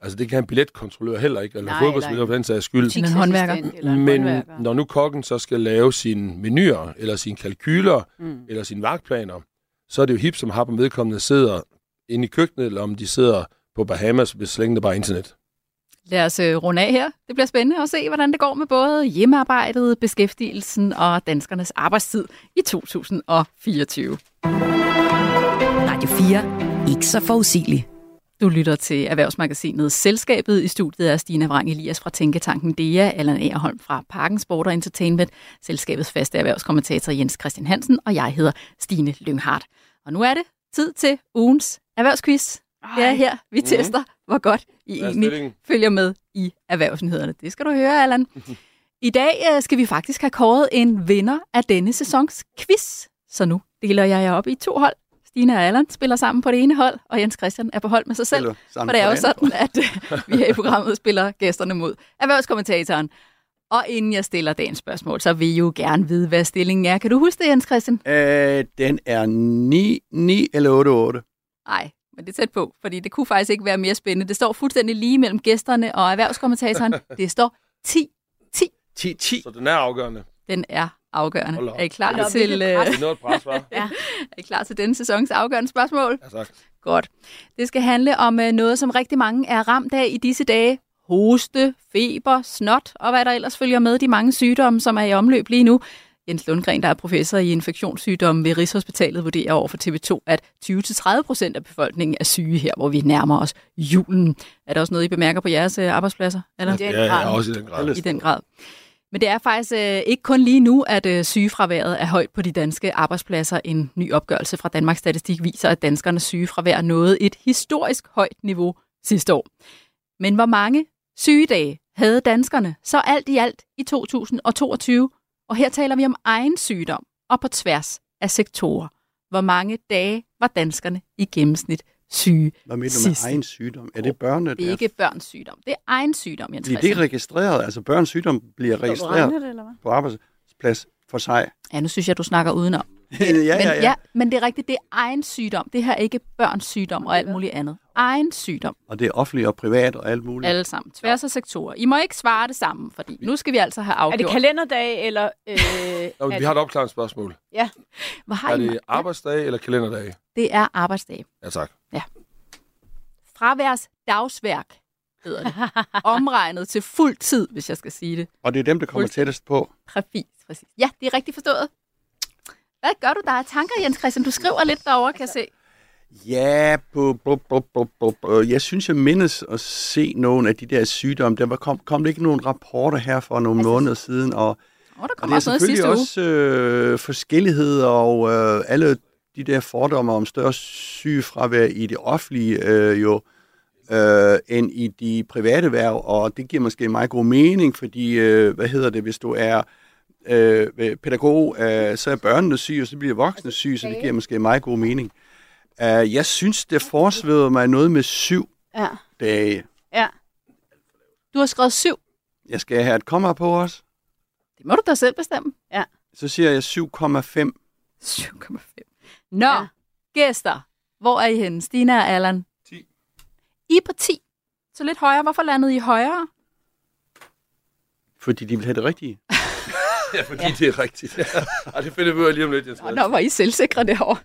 Altså, det kan en billetkontrollør heller ikke, eller fodboldspiller for den sags skyld. Men håndværker. Men når nu kokken så skal lave sine menuer, eller sine kalkyler, mm. eller sine vagtplaner, så er det jo hip som hap, om vedkommende sidder inde i køkkenet, eller om de sidder på Bahamas, hvis slængende bare internet. Lad os runde af her. Det bliver spændende at se, hvordan det går med både hjemmearbejdet, beskæftigelsen og danskernes arbejdstid i to tusind fireogtyve. Radio fire. Ikke så forudsigeligt. Du lytter til erhvervsmagasinet Selskabet. I studiet er Stina Vrang Elias fra Tænketanken D E A, Allan Agerholm fra PARKEN Sport og Entertainment, Selskabets faste erhvervskommentator Jens Christian Hansen, og jeg hedder Stine Lynggaard. Og nu er det tid til ugens erhvervsquiz. Det er her, vi mm-hmm. tester, hvor godt I egentlig følger med i erhvervsnyhederne. Det skal du høre, Allan. I dag skal vi faktisk have kåret en vinder af denne sæsons quiz. Så nu deler jeg jer op i to hold. Stina og Allan spiller sammen på det ene hold, og Jens Christian er på hold med sig selv. For det er jo sådan, at vi her i programmet spiller gæsterne mod erhvervskommentatoren. Og inden jeg stiller dagens spørgsmål, så vil I jo gerne vide, hvad stillingen er. Kan du huske det, Jens Christian? Øh, den er ni ni eller otte otte. Nej, men det er tæt på, fordi det kunne faktisk ikke være mere spændende. Det står fuldstændig lige mellem gæsterne og erhvervskommentatoren. Det står ti ti. ti ti. Så den er afgørende. Den er afgørende. Er I klar op, til øh... pres, ja. Er I klar til denne sæsons afgørende spørgsmål? Ja, tak. Godt. Det skal handle om øh, noget, som rigtig mange er ramt af i disse dage. Hoste, feber, snot og hvad der ellers følger med de mange sygdomme, som er i omløb lige nu. Jens Lundgren, der er professor i infektionssygdomme ved Rigshospitalet, vurderer over for T V to, at tyve til tredive procent af befolkningen er syge her, hvor vi nærmer os julen. Er der også noget, I bemærker på jeres øh, arbejdspladser? Eller? Ja, ja, også i den grad. I den grad. Men det er faktisk øh, ikke kun lige nu, at øh, sygefraværet er højt på de danske arbejdspladser. En ny opgørelse fra Danmarks Statistik viser, at danskernes sygefravær nåede et historisk højt niveau sidste år. Men hvor mange sygedage havde danskerne så alt i alt i to tusind og toogtyve? Og her taler vi om egen sygdom og på tværs af sektorer. Hvor mange dage var danskerne i gennemsnit syge? Hvad mener du med egen sygdom? Er det børnene? Det er ikke børns sygdom. Det er egen sygdom, Jens Christian. Det er registreret. Altså børns sygdom bliver registreret på arbejdsplads for sig. Ja, nu synes jeg, du snakker udenom. ja, ja, ja. Men, ja, men det er rigtigt. Det er egen sygdom. Det her er ikke børns sygdom og alt muligt andet. Egen sygdom. Og det er offentligt og privat og alt muligt. Alle sammen. Tværs af sektorer. I må ikke svare det sammen, fordi nu skal vi altså have afgjort. Er det kalenderdag eller... Øh, Nå, vi har et opklaret spørgsmål. Ja. Hvad har er det arbejdsdag eller kalenderdage? Det er arbejdsdag. Ja, tak. Ja. Fraværs dagsværk hedder det. Omregnet til fuld tid, hvis jeg skal sige det. Og det er dem, der kommer tættest på. Præcis, præcis. Ja, det er rigtigt forstået. Hvad gør du der af tanker, Jens Christian? Du skriver lidt derovre, kan jeg se. Ja, bup, bup, bup, bup, bup. Jeg synes, jeg mindes at se nogle af de der sygdomme. Der kom, kom der ikke nogen rapporter her for nogle altså, måneder siden. Og, oh, der og det er selvfølgelig også øh, forskelligheder og øh, alle de der fordomme om større sygefravær i det offentlige øh, jo, øh, end i de private erhverv. Og det giver måske meget god mening, fordi, øh, hvad hedder det, hvis du er... Øh, pædagog, øh, så er børnene syge, og så bliver voksne syge, så det giver måske meget god mening. Uh, jeg synes, det forsveder mig noget med syv ja. dage. Ja. Du har skrevet syv. Jeg skal have et komma på os. Det må du da selv bestemme. Ja. Så siger jeg syv komma fem. syv komma fem. Nå, ja. Gæster. Hvor er I henne? Stina og Allan? ti. I på ti. Så lidt højere. Hvorfor landede I højere? Fordi de vil have det rigtige. Ja, fordi ja. det er rigtigt. Ja, det finder vi jo lige om lidt. Nå, nå, var I selvsikre derovre.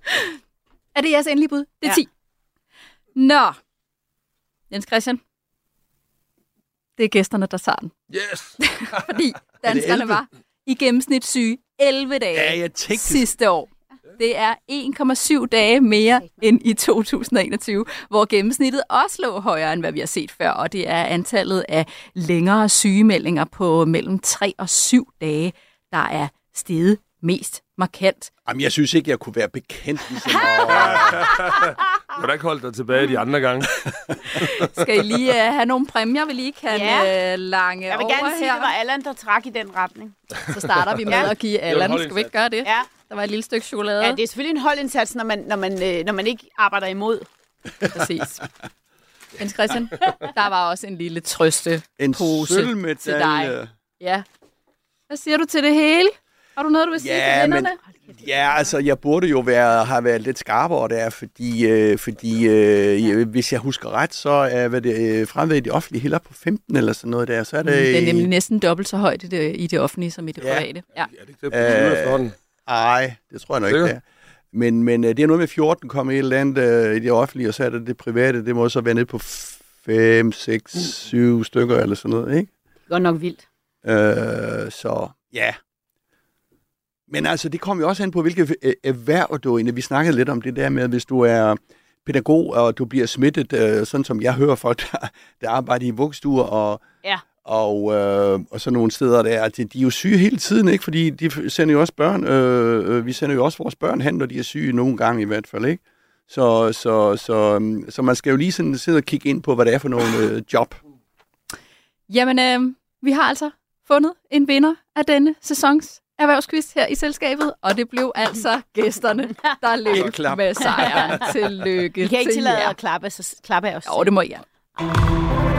Er det jeres endelige bud? Det er ja. ti. Nå, Jens Christian. Det er gæsterne, der tager den. Yes! Fordi danskerne var i gennemsnit syge elleve dage ja, tænkte... sidste år. Det er en komma syv dage mere end i to tusind og enogtyve, hvor gennemsnittet også lå højere, end hvad vi har set før, og det er antallet af længere sygemeldinger på mellem tre og syv dage, der er steget mest markant. Jamen, jeg synes ikke, jeg kunne være bekendt. Ligesom, og... Hvordan holdt dig tilbage de andre gange? Skal I lige uh, have nogle præmier, vi lige kan ja. uh, lange over her? Jeg vil gerne sige, at det var Allan, der trak i den retning. Så starter vi med ja. at give Allan. Skal vi ikke gøre det? Ja. Der var et lille stykke chokolade. Ja, det er selvfølgelig en holdindsats, når man, når man, øh, når man ikke arbejder imod. Præcis. Jens Christian, der var også en lille trøstepose en til dig. Ja. Hvad siger du til det hele? Har du noget, du vil sige ja, til vinderne? Ja, altså, jeg burde jo være, have været lidt skarpere der, fordi, øh, fordi øh, ja. hvis jeg husker ret, så er det øh, fremved i det offentlige heller på femten eller sådan noget der. Så er det, mm, det er nemlig næsten dobbelt så højt i det, i det offentlige som i det ja. private. Ja, ja det er det. Nej, det tror jeg nok ikke, det er. Men, men det er noget med fjorten kommet et eller andet øh, i det offentlige, og så er det det private. Det må så være nede på fem, seks, syv stykker eller sådan noget, ikke? Godt nok vildt. Øh, så, ja. Men altså, det kom jo også an på, hvilke erhverv du er inde. Vi snakkede lidt om det der med, hvis du er pædagog, og du bliver smittet, øh, sådan som jeg hører folk, der, der arbejder i vuggestuer og, ja. og, øh, og sådan nogle steder der. De, de er jo syge hele tiden, ikke? Fordi de sender jo også børn, øh, vi sender jo også vores børn hen, når de er syge nogle gange i hvert fald, ikke? Så, så, så, så man skal jo lige sådan sidde og kigge ind på, hvad det er for nogle øh, job. Jamen, øh, vi har altså fundet en vinder af denne sæsons erhvervsquiz her i selskabet, og det blev altså gæsterne, der løb med sejren. Tillykke. Vi kan ikke tillade at klappe, så klappe af os. Jo, det må jeg.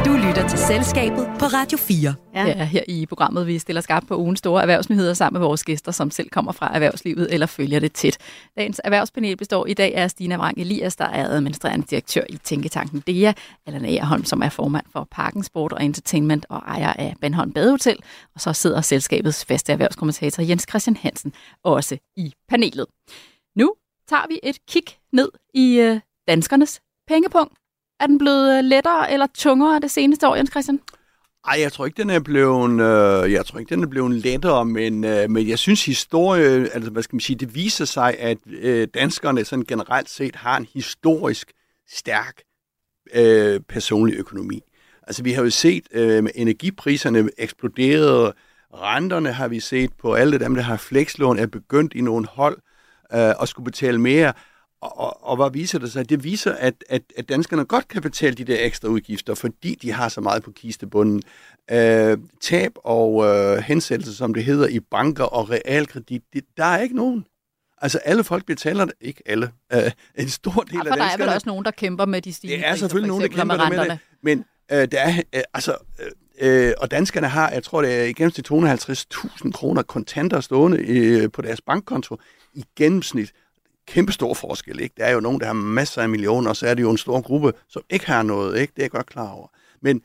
Du lytter til Selskabet på Radio fire. Ja. Ja, her i programmet, vi stiller skarpt på ugens store erhvervsnyheder sammen med vores gæster, som selv kommer fra erhvervslivet eller følger det tæt. Dagens erhvervspanel består i dag af Stina Vrang Elias, der er administrerende direktør i Tænketanken D E A, Allan Agerholm, som er formand for PARKEN Sport og Entertainment og ejer af Bandholm Badehotel, og så sidder selskabets faste erhvervskommentator Jens Christian Hansen også i panelet. Nu tager vi et kig ned i danskernes pengepunkt. Er den blevet lettere eller tungere det seneste år, Jens Christian? Ej, jeg tror ikke, den er blevet, øh, jeg tror ikke, den er blevet lettere, men, øh, men jeg synes, historie, altså, hvad skal man sige, det viser sig, at øh, danskerne sådan generelt set har en historisk stærk øh, personlig økonomi. Altså, vi har jo set, øh, energipriserne eksploderede, renterne har vi set på alle dem, der har flekslån, er begyndt i nogle hold øh, og skulle betale mere. Og, og, og hvad viser det sig? Det viser, at, at, at danskerne godt kan betale de der ekstra udgifter, fordi de har så meget på kistebunden. Øh, tab og øh, hensættelse, som det hedder, i banker og realkredit, det, der er ikke nogen. Altså alle folk betaler det. Ikke alle. Øh, en stor del af danskerne. Der er vel også nogen, der kæmper med de stigende. Det er selvfølgelig nogen, der kæmper med, med det. Men øh, der er, øh, altså, øh, og danskerne har, jeg tror det er i gennemsnit to hundrede og halvtreds tusind kroner kontanter stående øh, på deres bankkonto i gennemsnit. Kæmpe stor forskel, ikke? Der er jo nogen, der har masser af millioner, og så er det jo en stor gruppe, som ikke har noget, ikke? Det er jeg godt klar over. Men,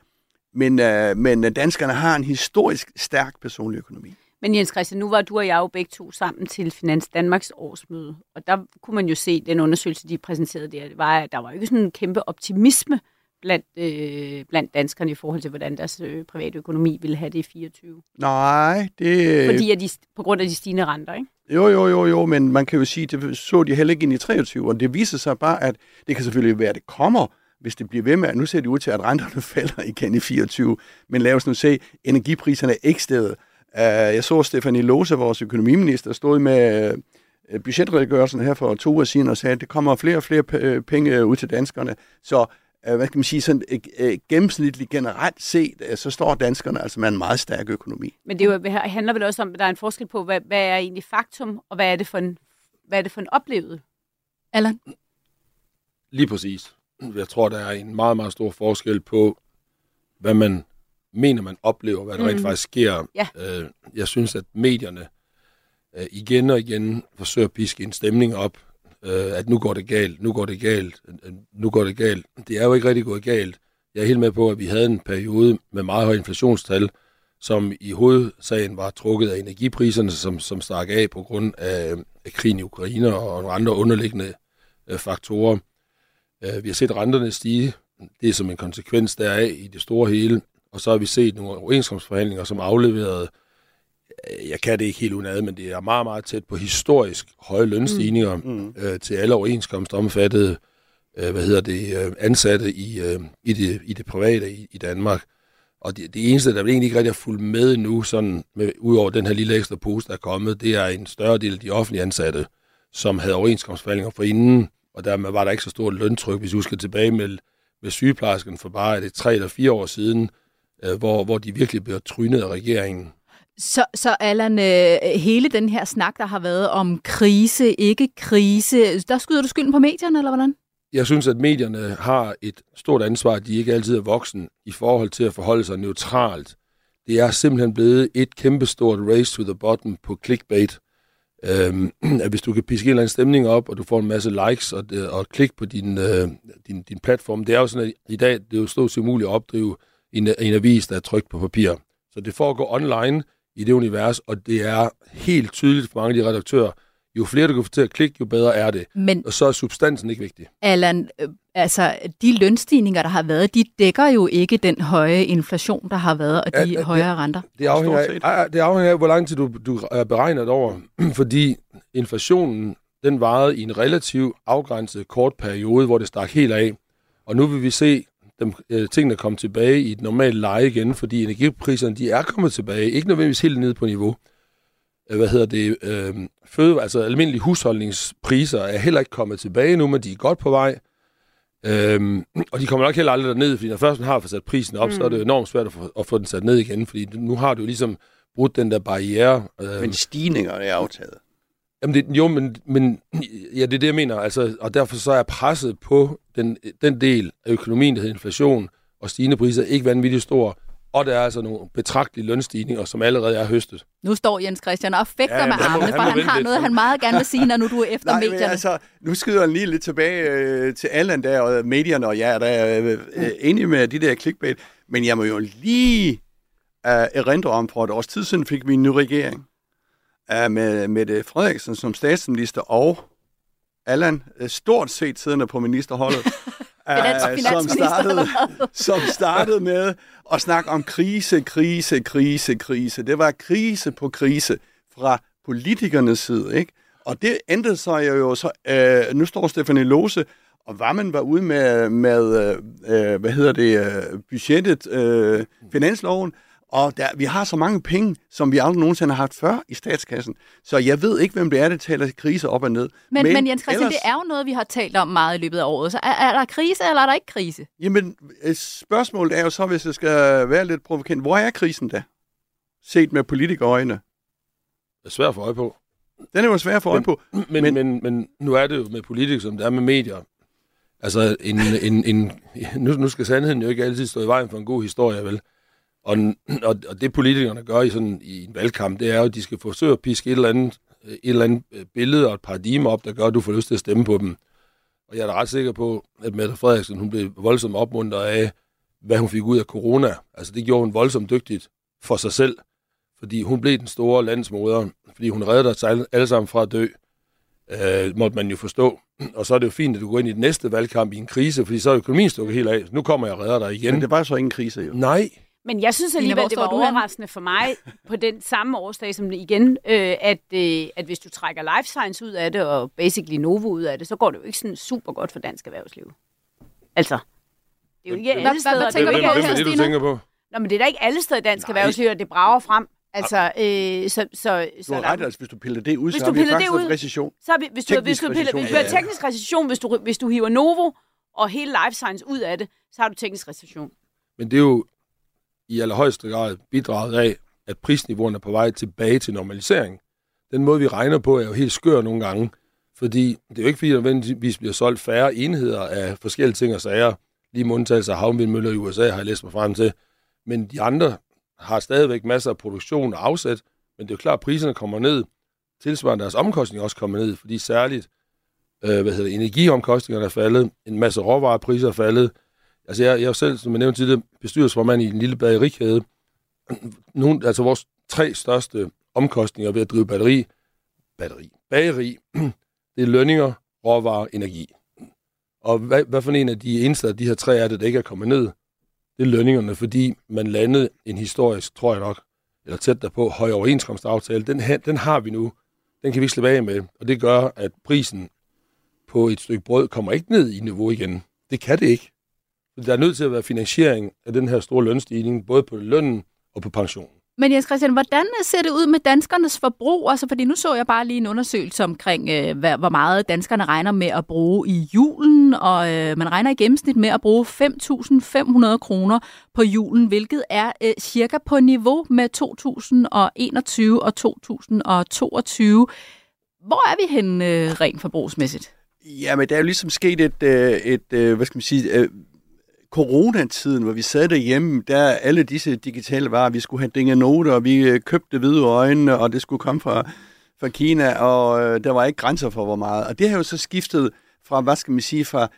men, øh, men danskerne har en historisk stærk personlig økonomi. Men Jens Christian, nu var du og jeg jo begge to sammen til Finans Danmarks årsmøde, og der kunne man jo se den undersøgelse, de præsenterede der, det var, at der var ikke sådan en kæmpe optimisme blandt, øh, blandt danskerne i forhold til, hvordan deres øh, private økonomi ville have det i fireogtyve. Nej, det... Fordi at de, på grund af de stigende renter, ikke? Jo, jo, jo, jo, men man kan jo sige, det så de heller ikke ind i treogtyve, og det viser sig bare, at det kan selvfølgelig være, at det kommer, hvis det bliver ved med, nu ser det ud til, at renterne falder igen i fireogtyve, men lad os nu se, energipriserne er ikke stedet. Jeg så Stefanie Lohse, vores økonomiminister, stod med budgetredegørelsen her for to år siden og sagde, at det kommer flere og flere penge ud til danskerne, så hvad skal man sige, sådan gennemsnitligt generelt set, så står danskerne altså med en meget stærk økonomi. Men det jo, handler vel også om, at der er en forskel på, hvad, hvad er egentlig faktum, og hvad er det for en, hvad er det for en oplevet? Allan? Lige præcis. Jeg tror, der er en meget, meget stor forskel på, hvad man mener, man oplever, hvad der mm. rent faktisk sker. Ja. Jeg synes, at medierne igen og igen forsøger at piske en stemning op, at nu går det galt, nu går det galt, nu går det galt. Det er jo ikke rigtig gået galt. Jeg er helt med på, at vi havde en periode med meget høj inflationstal, som i hovedsagen var trukket af energipriserne, som, som stak af på grund af, af krigen i Ukraine og andre underliggende øh, faktorer. Øh, vi har set renterne stige. Det er som en konsekvens deraf i det store hele. Og så har vi set nogle overenskomstforhandlinger, som afleverede, jeg kan det ikke helt uden ad, men det er meget, meget tæt på historisk høje lønstigninger mm. Mm. Øh, til alle overenskomster omfattede øh, hvad hedder det, øh, ansatte i, øh, i, det, i det private i, i Danmark. Og det, det eneste, der egentlig ikke rigtig er fulgt med nu, sådan med, ud over den her lille ekstra pose, der er kommet, det er en større del af de offentlige ansatte, som havde overenskomstforhandlinger forinden, og dermed var der ikke så stort løntryk. Hvis du skal tilbage med, med sygeplejersken for bare det tre eller fire år siden, øh, hvor, hvor de virkelig blev trynet af regeringen. Så, så Allan, hele den her snak, der har været om krise, ikke krise, der skyder du skylden på medierne, eller hvordan? Jeg synes, at medierne har et stort ansvar, de ikke altid er voksen i forhold til at forholde sig neutralt. Det er simpelthen blevet et kæmpestort race to the bottom på clickbait. Øhm, at hvis du kan piske en eller anden stemning op, og du får en masse likes og, og klik på din, øh, din, din platform, det er jo sådan, at i dag det er jo stort set muligt at opdrive en, en avis, der er trykt på papir. Så det foregår online i det univers, og det er helt tydeligt for mange af de redaktører. Jo flere, du kan få til at klikke, jo bedre er det. Men, og så er substansen ikke vigtig. Allan, øh, altså, de lønstigninger, der har været, de dækker jo ikke den høje inflation, der har været, og de ja, højere det, renter. Det afhænger, af, det afhænger af, hvor lang tid du, du beregner det over, fordi inflationen den varede i en relativt afgrænset kort periode, hvor det stak helt af. Og nu vil vi se dem, øh, tingene komme tilbage i et normalt leje igen, fordi energipriserne de er kommet tilbage, ikke nødvendigvis helt ned på niveau. Hvad hedder det? Øh, føde, altså almindelige husholdningspriser er heller ikke kommet tilbage nu, men de er godt på vej. Øhm, og de kommer nok heller aldrig derned, fordi når først man har fået sat prisen op, mm. så er det enormt svært at få, at få den sat ned igen, fordi nu har du jo ligesom brudt den der barriere. Øhm. Men stigningerne er aftaget. Jamen det, jo, men, men ja, det er det, jeg mener. Altså, og derfor så er presset på den, den del af økonomien, der hedder inflation og stigende priser, ikke vanvittigt stor. Og der er altså nogle betragtelige lønstigninger, som allerede er høstet. Nu står Jens Christian og fægter ja, med armene, for han, han har noget, lidt. Han meget gerne vil sige, når nu du er efter Nej, medierne. Altså, nu skyder han lige lidt tilbage øh, til Allan der, og medierne, og jeg er da øh, øh, enig med de der clickbait. Men jeg må jo lige øh, erindre om, for et års tid siden fik vi en ny regering øh, med Mette Frederiksen som statsminister, og Allan øh, stort set siddende på ministerholdet. Uh, som, startede, som startede med at snakke om krise, krise, krise, krise. Det var krise på krise fra politikernes side, ikke? Og det endte så jo så... Uh, nu står Stefanie Lohse, og Vammen var ude med, med uh, hvad hedder det, uh, budgettet, uh, finansloven, og der, vi har så mange penge, som vi aldrig nogensinde har haft før i statskassen. Så jeg ved ikke, hvem det er, der taler krise op og ned. Men, men, men Jens Christian, ellers... det er jo noget, vi har talt om meget i løbet af året. Så er, er der krise, eller er der ikke krise? Jamen, spørgsmålet er jo så, hvis jeg skal være lidt provokant, hvor er krisen da? Set med politikerøjne. Det er svært at få øje på. Den er jo svært at få øje på. Men, men, men, men, men nu er det jo med politik, som det er med medier. Altså, en, en, en, nu, nu skal sandheden jo ikke altid stå i vejen for en god historie, vel? Og, og det politikerne gør i, sådan, i en valgkamp, det er jo, at de skal forsøge at piske et eller, andet, et eller andet billede og et paradigme op, der gør, at du får lyst til at stemme på dem. Og jeg er da ret sikker på, at Mette Frederiksen hun blev voldsomt opmuntret af, hvad hun fik ud af corona. Altså det gjorde hun voldsomt dygtigt for sig selv, fordi hun blev den store landsmoder, fordi hun reddede os alle sammen fra at dø, øh, måtte man jo forstå. Og så er det jo fint, at du går ind i den næste valgkamp i en krise, fordi så er økonomien stukket helt af. Nu kommer jeg og redder dig igen. Men det var så ingen krise, jo. Nej. Men jeg synes alligevel, at det var overraskende for mig på den samme årsdag som igen, øh, at, øh, at hvis du trækker life science ud af det, og basically Novo ud af det, så går det jo ikke sådan super godt for dansk erhvervsliv. Altså, det er jo ikke alle steder... Hvem er det, du tænker på? Nå, men det er da ikke alle steder dansk erhvervsliv, og det brager frem. Altså, øh, så, så, så, du har ret, altså, hvis du piller det ud, så har vi faktisk en recession. Hvis du har teknisk recession, hvis du, hvis du hiver Novo og hele life science ud af det, så har du teknisk recession. Men det er jo i allerhøjeste grad bidraget af, at prisniveauerne er på vej tilbage til normalisering. Den måde, vi regner på, er jo helt skør nogle gange, fordi det er jo ikke fordi, nødvendigvis bliver solgt færre enheder af forskellige ting og sager, lige med undtagelse af havvindmøller i U S A, har jeg læst mig frem til. Men de andre har stadigvæk masser af produktion og afsæt, men det er jo klart, at priserne kommer ned, tilsvarende deres omkostninger også kommer ned, fordi særligt øh, hvad hedder, energiomkostningerne er faldet, en masse råvarepriser er faldet. Altså, jeg, jeg selv, som jeg nævnte tidligere, bestyrelsesformand i en lille bagerikæde. Nogle, altså, vores tre største omkostninger ved at drive batteri, batteri, bageri, det er lønninger, råvarer, energi. Og hvad, hvad for en af de eneste af de her tre er det, der ikke er kommet ned? Det er lønningerne, fordi man landede en historisk, tror jeg nok, eller tæt derpå, høj overenskomstaftale. Den, den har vi nu. Den kan vi ikke slippe af med. Og det gør, at prisen på et stykke brød kommer ikke ned i niveau igen. Det kan det ikke. Der er nødt til at være finansiering af den her store lønstigning, både på lønnen og på pensionen. Men Jens Christian, hvordan ser det ud med danskernes forbrug? Altså, fordi nu så jeg bare lige en undersøgelse omkring, øh, hvad, hvor meget danskerne regner med at bruge i julen, og øh, man regner i gennemsnit med at bruge fem tusind fem hundrede kroner på julen, hvilket er øh, cirka på niveau med to tusind enogtyve og to tusind toogtyve. Hvor er vi henne øh, rent forbrugsmæssigt? Jamen, der er jo ligesom sket et, et, et hvad skal man sige... Øh, coronatiden, hvor vi sad derhjemme, der alle disse digitale varer, vi skulle have dinget noter, og vi købte hvide øjne, og det skulle komme fra, fra Kina, og der var ikke grænser for, hvor meget. Og det har jo så skiftet fra, hvad skal man sige, fra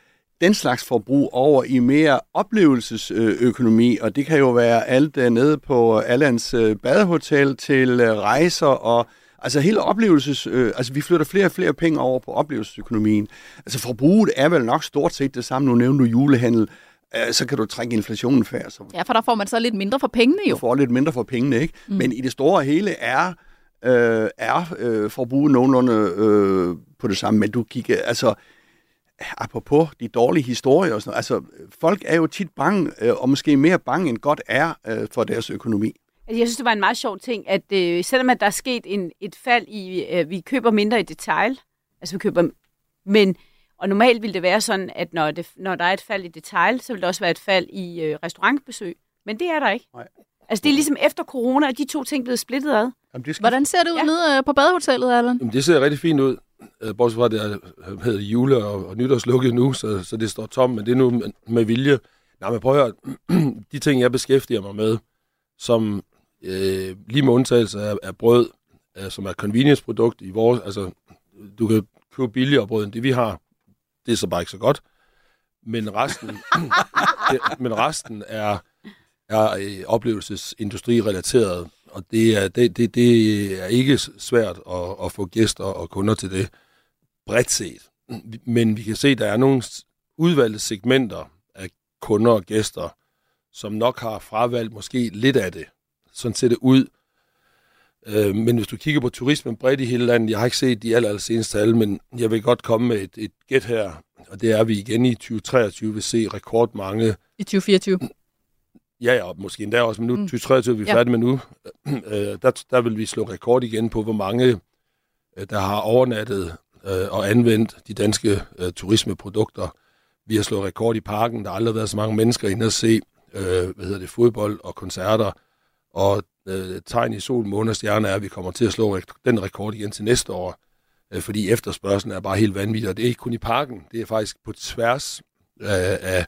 den slags forbrug over i mere oplevelsesøkonomi, og det kan jo være alt nede på Allans Badehotel til rejser og altså hele oplevelses... Øh, altså vi flytter flere og flere penge over på oplevelsesøkonomien. Altså forbruget er vel nok stort set det samme. Nu nævner du julehandel. Øh, så kan du trække inflationen færd. Så... Ja, for der får man så lidt mindre for pengene jo. Du får lidt mindre for pengene, ikke? Mm. Men i det store hele er øh, er øh, for at bruge nogenlunde øh, på det samme. Men du kigger, altså, apropos de dårlige historier og sådan noget, altså, folk er jo tit bange, øh, og måske mere bange end godt er øh, for deres økonomi. Jeg synes, det var en meget sjov ting, at øh, selvom at der er sket en, et fald i, øh, vi køber mindre i detail, altså vi køber, men, og normalt vil det være sådan, at når, det, når der er et fald i detail, så vil der også være et fald i øh, restaurantbesøg, men det er der ikke. Nej. Altså det er ligesom efter corona, at de to ting blev splittet ad. Jamen, det skal... Hvordan ser det ud ja. nede på badehotellet, Allan? Jamen, det ser rigtig fint ud, bortset fra, at det er med jule- og nytårslukket nu, så, så det står tomt, men det er nu med, med vilje. Nej, men prøv at høre, de ting, jeg beskæftiger mig med, som... Øh, lige med undtagelse af, af brød, øh, som er convenience-produkt i vores, altså, du kan købe billigere brød end det, vi har. Det er så bare ikke så godt. Men resten, det, men resten er, er øh, oplevelsesindustri-relateret, og det er, det, det, det er ikke svært at, at få gæster og kunder til det, bredt set. Men vi kan se, der er nogle udvalgte segmenter af kunder og gæster, som nok har fravalgt måske lidt af det. Sådan ser det ud. Øh, men hvis du kigger på turismen bredt i hele landet, jeg har ikke set de aller, aller seneste tal, men jeg vil godt komme med et, et gæt her, og det er, vi igen i tyve treogtyve vil se rekordmange... I tyve fireogtyve? Ja, ja, måske endda også, men nu mm. tyve treogtyve vi er vi ja. færdige med nu. Øh, der, der vil vi slå rekord igen på, hvor mange, der har overnattet øh, og anvendt de danske øh, turismeprodukter. Vi har slået rekord i parken, der har aldrig været så mange mennesker inde at se øh, hvad hedder det, fodbold og koncerter. Og øh, tegn i sol, måne og stjerne er, at vi kommer til at slå den rekord igen til næste år, øh, fordi efterspørgselen er bare helt vanvittig. Og det er ikke kun i parken, det er faktisk på tværs øh, af,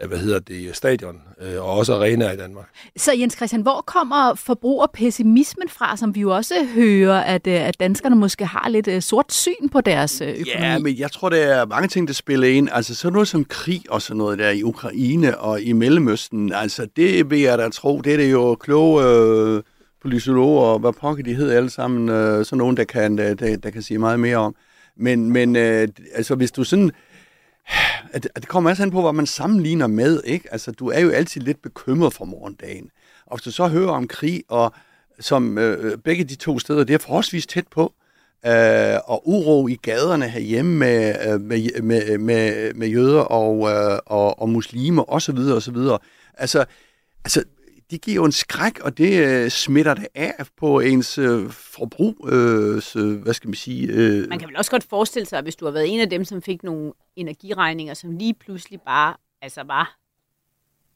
af, hvad hedder det, stadion øh, og også arenaer i Danmark. Så Jens Christian, hvor kommer forbrugerpessimismen fra, som vi jo også hører, at, at danskerne måske har lidt øh, sort syn på deres øh, økonomi? Ja, men jeg tror, der er mange ting, der spiller ind. Altså sådan noget som krig og sådan noget der i Ukraine og i Mellemøsten, altså det vil jeg da tro, det er det jo kloge øh, politologer og hvad pokker de hedder alle sammen, øh, sådan nogen, der kan, der, der, der kan sige meget mere om. Men, men øh, altså hvis du sådan... Det kommer også an på, hvad man sammenligner med, ikke? Altså, du er jo altid lidt bekymret for morgendagen. Og hvis du så hører om krig, og som øh, begge de to steder, det er forholdsvis tæt på, øh, og uro i gaderne herhjemme med, øh, med, med, med, med jøder og, øh, og, og muslimer osv. osv. Altså, altså, de giver jo en skræk, og det øh, smitter det af på ens øh, forbrug. Øh, så, hvad skal man sige? Øh... Man kan vel også godt forestille sig, at hvis du har været en af dem, som fik nogle energiregninger, som lige pludselig bare, altså bare,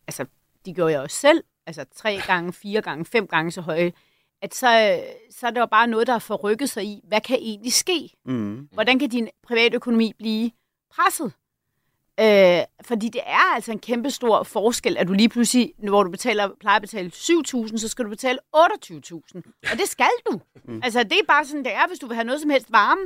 altså, de gjorde jeg også selv, altså tre gange, fire gange, fem gange så høje, at så, så er det jo bare noget, der har forrykket sig i, hvad kan egentlig ske? Mm. Hvordan kan din privatøkonomi blive presset? Øh, fordi det er altså en kæmpe stor forskel, at du lige pludselig, hvor du betaler, plejer at betale syv tusind, så skal du betale otteogtyve tusind. Og det skal du. Mm. Altså, det er bare sådan, det er, hvis du vil have noget som helst varme.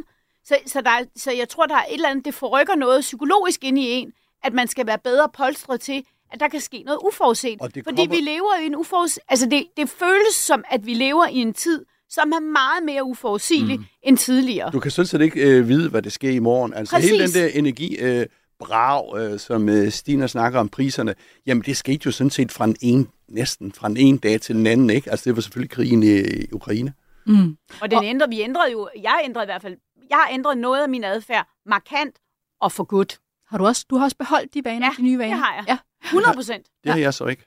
Så, så, der, så jeg tror, der er et eller andet, det forrykker noget psykologisk ind i en, at man skal være bedre polstret til, at der kan ske noget uforudset. Kommer... Fordi vi lever i en uforudset... Altså, det, det føles som, at vi lever i en tid, som er meget mere uforudsigelig mm. end tidligere. Du kan sådan set ikke øh, vide, hvad der sker i morgen. Altså, hele den der energi... Øh... brav, øh, som øh, Stina snakker om priserne, jamen det skete jo sådan set fra en en, næsten fra en ene dag til den anden, ikke? Altså det var selvfølgelig krigen i, i Ukraine. Mm. Og den og, ændrede, vi ændrede jo, jeg ændrede i hvert fald, jeg har ændret noget af min adfærd markant og for godt. Har du også, du har også beholdt de vaner, ja, de nye vaner? Ja, det har jeg. Ja. hundrede procent. Det har jeg så ikke.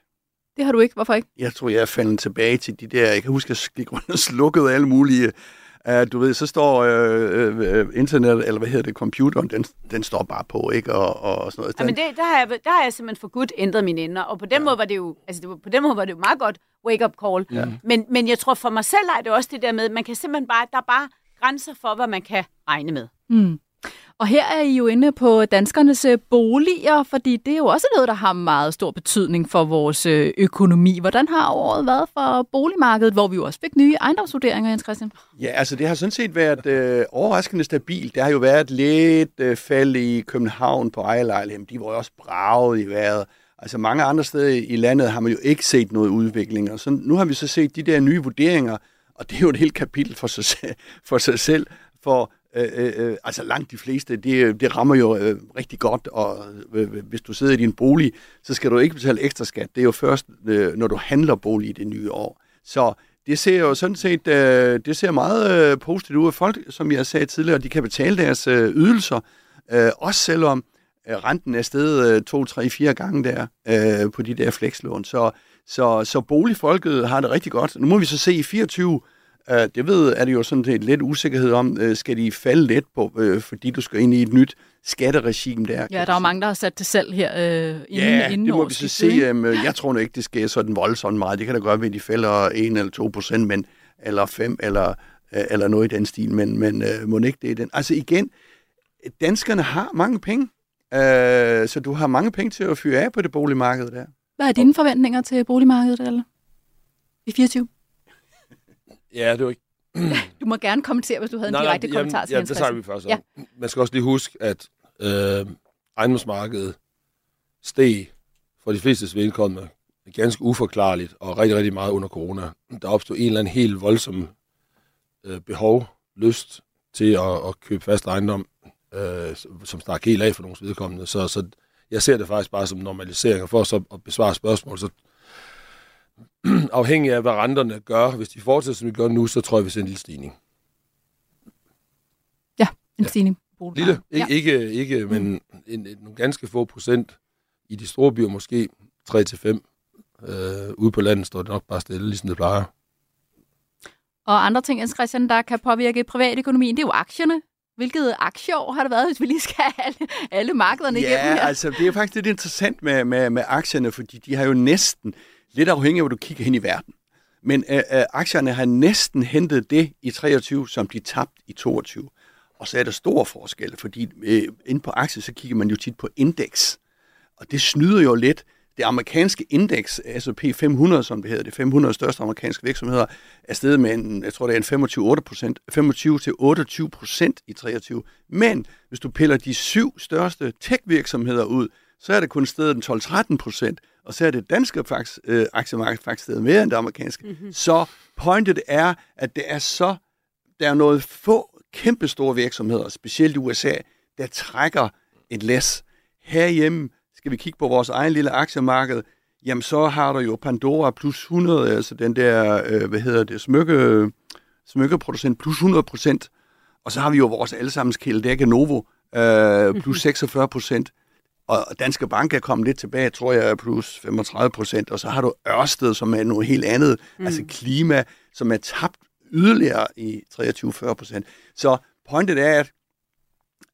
Det har du ikke, hvorfor ikke? Jeg tror, jeg er faldet tilbage til de der, jeg kan huske, jeg gik rundt og slukkede alle mulige. Uh, du ved, så står øh, øh, internet, eller hvad hedder det, computeren, den, den står bare på, ikke? Og, og sådan noget. Ja, men det, der, har jeg, der har jeg simpelthen for godt ændret mine ender, og på den, ja. måde var det jo, altså det var, på den måde var det jo meget godt wake-up call. Ja. Men, men jeg tror for mig selv er det også det der med, man kan simpelthen bare, der er bare grænser for, hvad man kan regne med. Mm. Og her er I jo inde på danskernes boliger, fordi det er jo også noget, der har meget stor betydning for vores økonomi. Hvordan har året været for boligmarkedet, hvor vi jo også fik nye ejendomsvurderinger, Jens Christian? Ja, altså det har sådan set været øh, overraskende stabilt. Der har jo været lidt øh, fald i København på ejerlejligheden. De var jo også braget i vejret. Altså mange andre steder i landet har man jo ikke set noget udvikling. Og så, nu har vi så set de der nye vurderinger, og det er jo et helt kapitel for sig, for sig selv, for... Øh, øh, altså langt de fleste, det, det rammer jo øh, rigtig godt, og øh, hvis du sidder i din bolig, så skal du ikke betale ekstra skat. Det er jo først, øh, når du handler bolig i det nye år. Så Det ser jo sådan set øh, det ser meget øh, positivt ud af folk, som jeg sagde tidligere, de kan betale deres øh, ydelser, øh, også selvom øh, renten er steget øh, to, tre, fire gange der øh, på de der flekslån. Så, så, så boligfolket har det rigtig godt. Nu må vi så se i fireogtyve, øh, det ved, er det jo sådan set lidt usikkerhed om, øh, skal de falde lidt på, øh, fordi du skal ind i et nyt skatteregime der. Ja, der er jo mange, der har sat det selv her øh, inden ja, inden det må vi så se. Øhm, jeg tror nu ikke, det sker sådan voldsomt meget. Det kan da godt være, at de falder en eller to procent, men, eller fem, eller, øh, eller noget i den stil, men, men øh, må ikke det er den. Altså igen, danskerne har mange penge, øh, så du har mange penge til at fyre af på det boligmarked der. Hvad er dine forventninger til boligmarkedet, eller? I fireogtyve? Ja, det var ikke... Du må gerne kommentere, hvis du havde nej, en direkte nej, kommentar jamen, til Jens Christian. Ja, det tager vi først. Ja. Man skal også lige huske, at øh, ejendomsmarkedet steg for de flestes vedkommende ganske uforklarligt og rigtig, rigtig meget under corona. Der opstod en eller anden helt voldsom øh, behov, lyst til at, at købe fast ejendom, øh, som stak helt af for nogens vedkommende. Så, så jeg ser det faktisk bare som normalisering, og for så at besvare spørgsmål, så afhængig af, hvad renterne gør. Hvis de fortsætter, som vi gør nu, så tror jeg, vi ser en lille stigning. Ja, en ja. stigning. Lille. Ikke, ja. ikke, ikke mm. men en, en, nogle ganske få procent i de store byer, måske tre til fem. Øh, ude på landet står det nok bare stille, ligesom det plejer. Og andre ting, Jens Christian, der kan påvirke privatøkonomien, det er jo aktierne. Hvilket aktieår har det været, hvis vi lige skal have alle, alle markederne ja, igennem her? Ja, altså det er faktisk lidt interessant med, med, med aktierne, fordi de har jo næsten... Lidt afhængig af, hvor du kigger hen i verden. Men øh, øh, aktierne har næsten hentet det i treogtyve, som de tabte i toogtyve. Og så er der store forskelle, fordi øh, inde på aktier, så kigger man jo tit på indeks. Og det snyder jo lidt. Det amerikanske indeks, altså S og P fem hundrede, som det hedder, det fem hundrede største amerikanske virksomheder, er steget med, en, jeg tror det er en femogtyve til otteogtyve procent, femogtyve til otteogtyve procent i treogtyve. Men hvis du piller de syv største tech-virksomheder ud, så er det kun stedet den tolv til tretten procent. Og så er det danske faktisk, øh, aktiemarked faktisk stedet mere end det amerikanske. Mm-hmm. Så pointet er, at det er så, der er noget få kæmpestore virksomheder, specielt i U S A, der trækker et læs. Herhjemme skal vi kigge på vores egen lille aktiemarked. Jamen så har der jo Pandora plus hundrede, altså den der, øh, hvad hedder det, smykke, smykkeproducent plus hundrede procent. Og så har vi jo vores allesammens kæledække Novo øh, plus seksogfyrre procent. Og Danske Bank er kommet lidt tilbage, tror jeg, plus femogtredive procent. Og så har du Ørsted, som er noget helt andet. Mm. Altså klima, som er tabt yderligere i treogtyve til fyrre procent. Så pointet er, at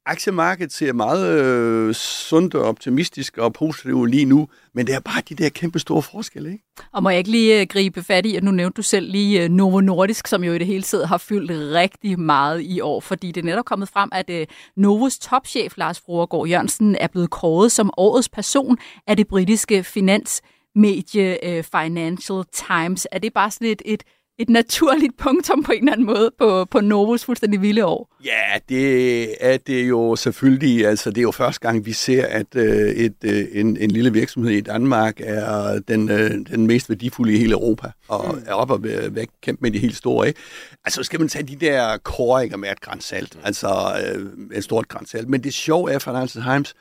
aktiemarkedet ser meget øh, sundt og optimistisk og positivt lige nu, men det er bare de der kæmpe store forskelle, ikke? Og må jeg ikke lige gribe fat i, at nu nævnte du selv lige Novo Nordisk, som jo i det hele taget har fyldt rigtig meget i år, fordi det er netop kommet frem, at øh, Novos topchef, Lars Fruergaard Jørgensen, er blevet kåret som årets person af det britiske finansmedie øh, Financial Times. Er det bare sådan et... et Et naturligt punktum på en eller anden måde på, på Novos fuldstændig vilde år? Ja, det er det jo selvfølgelig. Altså, det er jo første gang, vi ser, at øh, et, øh, en, en lille virksomhed i Danmark er den, øh, den mest værdifulde i hele Europa, og mm. er op og væk kæmpe med de helt store. Ikke? Altså, skal man tage de der kåringer med et gran salt, mm. altså øh, et stort gran salt. Men det sjove er, Financial Times,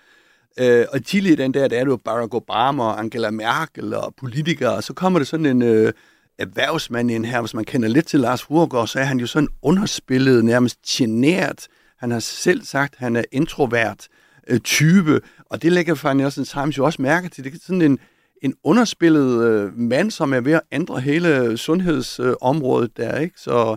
øh, og tidlig i den der, der er det jo Barack Obama og Angela Merkel og politikere, og så kommer det sådan en... Øh, erhvervsmanden her, hvis man kender lidt til Lars Fruergaard, så er han jo sådan underspillet, nærmest genert. Han har selv sagt, at han er introvert øh, type, og det lægger Financial Times jo også mærke til. Det er sådan en, en underspillet øh, mand, som er ved at ændre hele sundhedsområdet øh, der, ikke? Så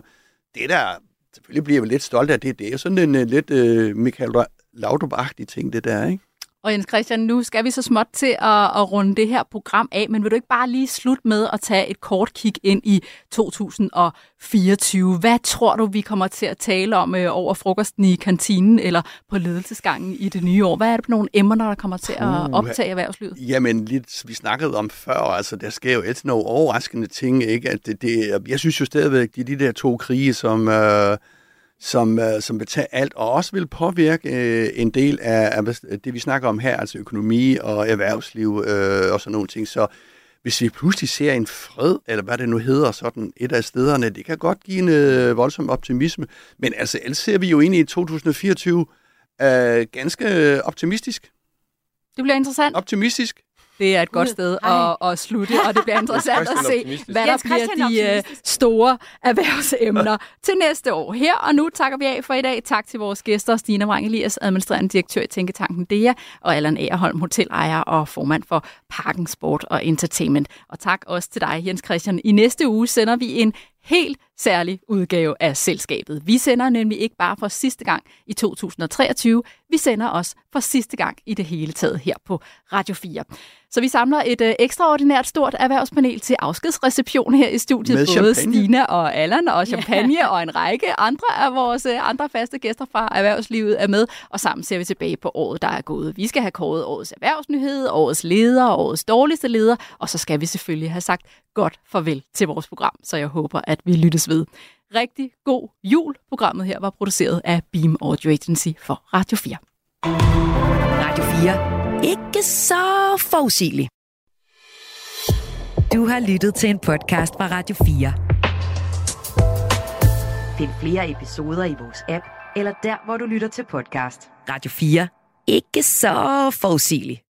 det der, selvfølgelig bliver vi lidt stolt af det, det er jo sådan en øh, lidt øh, Michael Laudrup-agtig ting, det der, ikke? Og Jens Christian, nu skal vi så småt til at, at runde det her program af, men vil du ikke bare lige slutte med at tage et kort kig ind i to tusind og fireogtyve? Hvad tror du, vi kommer til at tale om øh, over frokosten i kantinen eller på ledelsesgangen i det nye år? Hvad er det for nogle emner, der kommer til at optage erhvervslivet? Jamen, lidt vi snakkede om før, altså der sker jo altid nogle overraskende ting, ikke? At det, det, jeg synes jo stadigvæk, det er de der to krige, som... Øh, som, øh, som vil tage alt, og også vil påvirke øh, en del af, af det, vi snakker om her, altså økonomi og erhvervsliv øh, og sådan nogle ting. Så hvis vi pludselig ser en fred, eller hvad det nu hedder, sådan et af stederne, det kan godt give en øh, voldsom optimisme. Men altså, ellers ser vi jo ind i to tusind og fireogtyve øh, ganske optimistisk. Det bliver interessant. Optimistisk. det er et godt sted at, at slutte, og det bliver interessant at se, hvad der bliver de store erhvervsemner til næste år. Her og nu takker vi af for i dag. Tak til vores gæster, Stina Vrang Elias, administrerende direktør i Tænketanken D E A, og Allan Agerholm, hotelejer og formand for PARKEN Sport og Entertainment. Og tak også til dig, Jens Christian. I næste uge sender vi en helt særlig udgave af Selskabet. Vi sender nemlig ikke bare for sidste gang i to tusind treogtyve, vi sender også for sidste gang i det hele taget her på Radio fire. Så vi samler et øh, ekstraordinært stort erhvervspanel til afskedsreception her i studiet. Med både champagne. Stina og Allan og champagne, yeah. Og en række andre af vores øh, andre faste gæster fra erhvervslivet er med. Og sammen ser vi tilbage på året, der er gået. Vi skal have kåret årets erhvervsnyhed, årets leder, årets dårligste leder. Og så skal vi selvfølgelig have sagt godt farvel til vores program. Så jeg håber, at vi lyttes ved. Rigtig god jul. Programmet her var produceret af Beam Audio Agency for Radio fire. Radio fire. Ikke så forudsigelig. Du har lyttet til en podcast fra Radio fire. Find flere episoder i vores app, eller der, hvor du lytter til podcast. Radio fire. Ikke så forudsigelig.